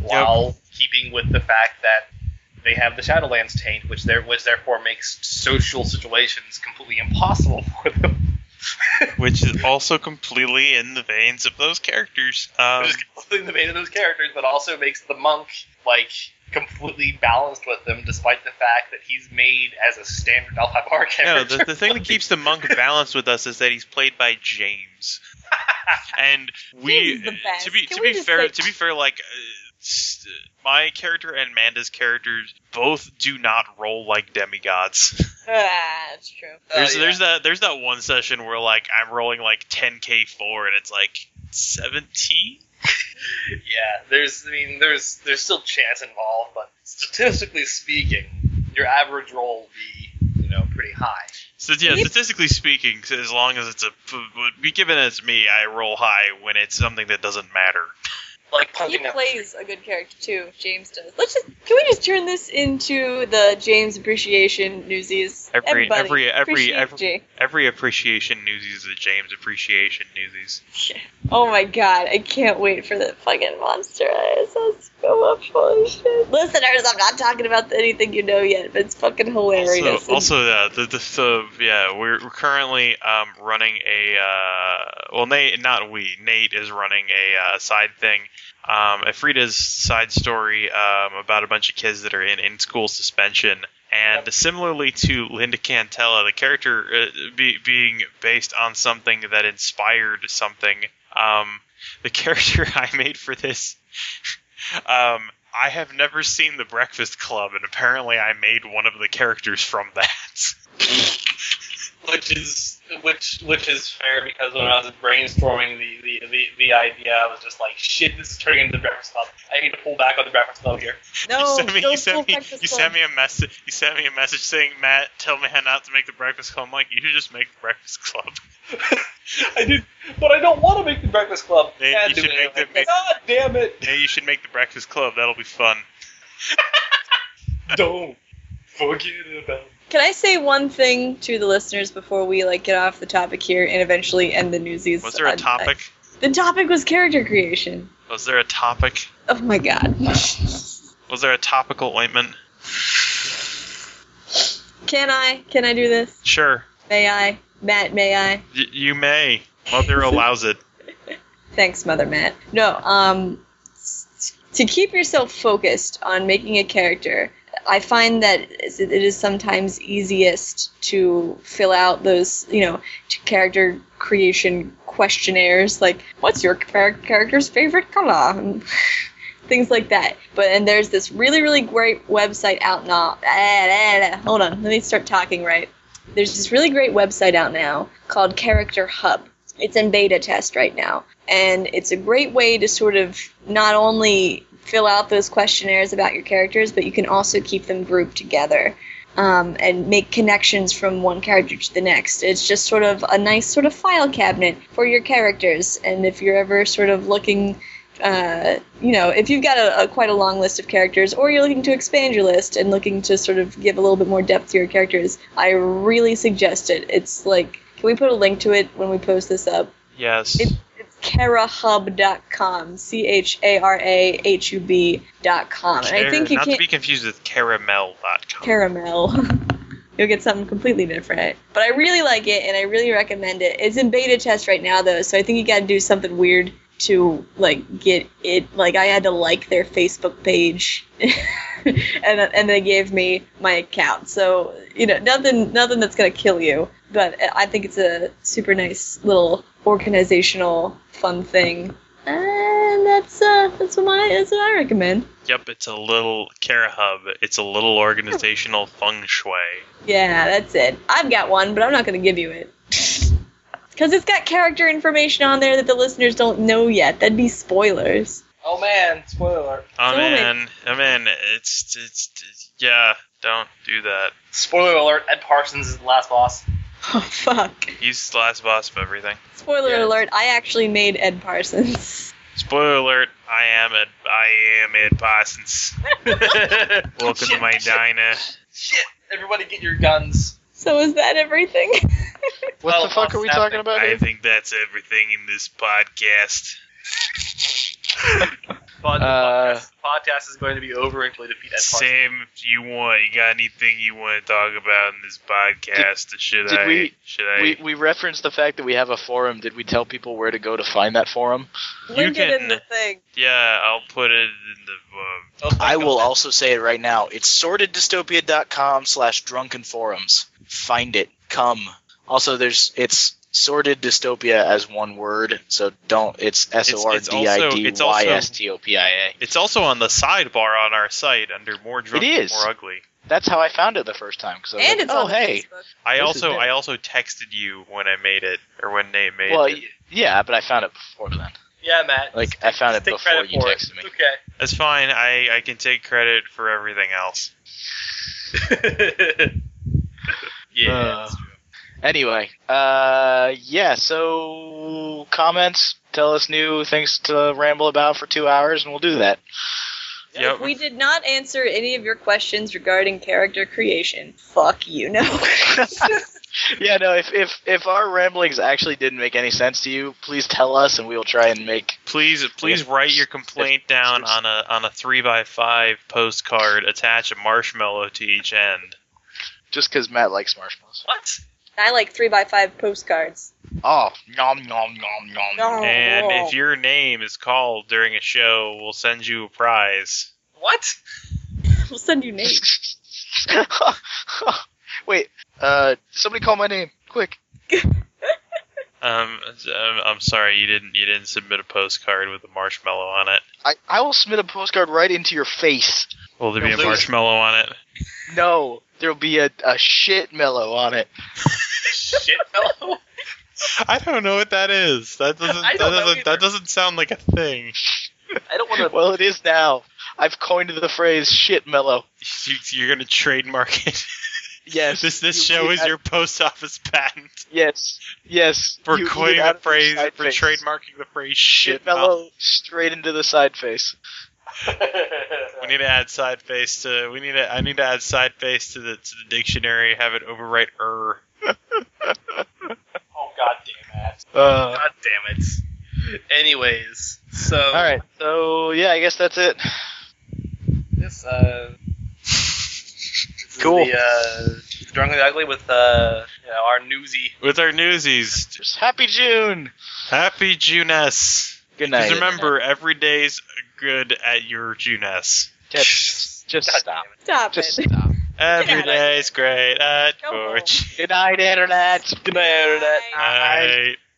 While keeping with the fact that they have the Shadowlands Taint, which therefore makes social situations completely impossible for them. Which is also completely in the veins of those characters. Which is completely in the veins of those characters, but also makes the monk, like, completely balanced with them, despite the fact that he's made as a standard L5R character. No, the thing that keeps the monk balanced with us is that he's played by James. And my character and Amanda's characters both do not roll like demigods. That's true. There's that one session where, like, I'm rolling like 10k4 and it's like 17. Yeah, there's still chance involved, but statistically speaking, your average roll will be, you know, pretty high. So yeah, statistically speaking, as long as it's given it's me, I roll high when it's something that doesn't matter. Like he plays a good character too. James does. Can we just turn this into the James appreciation newsies? Every appreciation newsies is a James appreciation newsies. Yeah. Oh my god, I can't wait for that fucking monster. It sounds so much holy shit. Listeners, I'm not talking about anything you know yet, but it's fucking hilarious. We're currently running a Nate is running a side thing. A Frida's side story about a bunch of kids that are in school suspension, and similarly to Linda Cantella, the character being based on something that inspired something. The character I made for this, I have never seen The Breakfast Club, and apparently I made one of the characters from that. Which is fair, because when I was brainstorming the idea, I was just like, shit, this is turning into The Breakfast Club. I need to pull back on The Breakfast Club here. No, You sent me a message saying, Matt, tell me how not to make The Breakfast Club. I'm like, you should just make The Breakfast Club. I did, but I don't want to make The Breakfast Club. God damn it! Yeah, you should make The Breakfast Club. That'll be fun. Don't forget about it. Can I say one thing to the listeners before we get off the topic here and eventually end the newsies? Was there a topic? The topic was character creation. Was there a topic? Oh my god. Was there a topical ointment? Can I do this? Sure. May I? Matt, may I? You may. Mother allows it. Thanks, Mother Matt. No, to keep yourself focused on making a character, I find that it is sometimes easiest to fill out those, you know, character creation questionnaires, like, what's your character's favorite color? And things like that. And there's this really, really great website out now. Hold on, let me start talking right. There's this really great website out now called Character Hub. It's in beta test right now. And it's a great way to sort of not only fill out those questionnaires about your characters, but you can also keep them grouped together and make connections from one character to the next. It's just sort of a nice sort of file cabinet for your characters. And if you're ever sort of looking you know, if you've got a quite a long list of characters, or you're looking to expand your list and looking to sort of give a little bit more depth to your characters, I really suggest it. It's like, can we put a link to it when we post this up? Yes. It's charahub.com, charahub.com. And I think you can't, not to be confused with caramel.com. Caramel. You'll get something completely different. But I really like it, and I really recommend it. It's in beta test right now, though, so I think you got to do something weird to, like, get it. Like, I had to like their Facebook page, and they gave me my account. So, you know, nothing that's going to kill you. But I think it's a super nice little organizational fun thing. And that's what I recommend. Yep, it's a little CaraHub. It's a little organizational feng shui. Yeah, that's it. I've got one, but I'm not going to give you it. Because it's got character information on there that the listeners don't know yet. That'd be spoilers. Oh, man, spoiler. Oh, man, it's yeah, don't do that. Spoiler alert, Ed Parsons is the last boss. Oh, fuck. He's the last boss of everything. Spoiler alert, I actually made Ed Parsons. Spoiler alert, I am Ed Parsons. Welcome to my diner. Shit, everybody get your guns. So is that everything? What the fuck are we talking about here? I think that's everything in this podcast. The podcast is going to be over until they defeat Ed Parsons. Sam, if you want, you got anything you want to talk about in this podcast? We referenced the fact that we have a forum. Did we tell people where to go to find that forum? Link it in the thing. Yeah, I'll put it in the forum. I will also say it right now. It's sordiddystopia.com/drunkenforums. Find it. Come. Also, it's Sordid Dystopia as one word, so don't. It's SORDIDYSTOPIA. It's also on the sidebar on our site under More Drunk and More Ugly. That's how I found it the first time. Cause I was Facebook. I also texted you when I made it, or when Nate made it. Well, yeah, but I found it before then. Yeah, Matt. Like, I found it before you texted me. It's okay. That's fine. I can take credit for everything else. Yeah, that's true. Anyway, so comments, tell us new things to ramble about for 2 hours, and we'll do that. Yep. If we did not answer any of your questions regarding character creation, fuck you, no. Yeah, no, if our ramblings actually didn't make any sense to you, please tell us, and we will try and make... Please write your complaint down on a 3x5 postcard, attach a marshmallow to each end. Just because Matt likes marshmallows. What? I like 3x5 postcards. Oh, nom, nom, nom, nom. Oh. And if your name is called during a show, we'll send you a prize. What? We'll send you Nate. Wait, somebody call my name, quick. I'm sorry, you didn't submit a postcard with a marshmallow on it. I will submit a postcard right into your face. Will there be a marshmallow on it? No. There'll be a shit mellow on it. Shit mellow? I don't know what that is. That doesn't sound like a thing. I don't want to. Well, it is now. I've coined the phrase shit mellow. You're gonna trademark it. Yes. This show is your post office patent. Yes. For coining the phrase, for trademarking the phrase shit mellow straight into the side face. We need to add side face to. I need to add side face to the dictionary. Have it overwrite "er." Oh, goddammit! Goddammit! Anyways, so all right. So yeah, I guess that's it. This this cool. Is the Drunk and Ugly with our newsie. With our newsies. Just happy June. Happy June-esque. Good night. Because remember, every day's good at your Juness. Just stop. Stop. Every day's great at George. Good night, Internet. Good night, Internet. Night.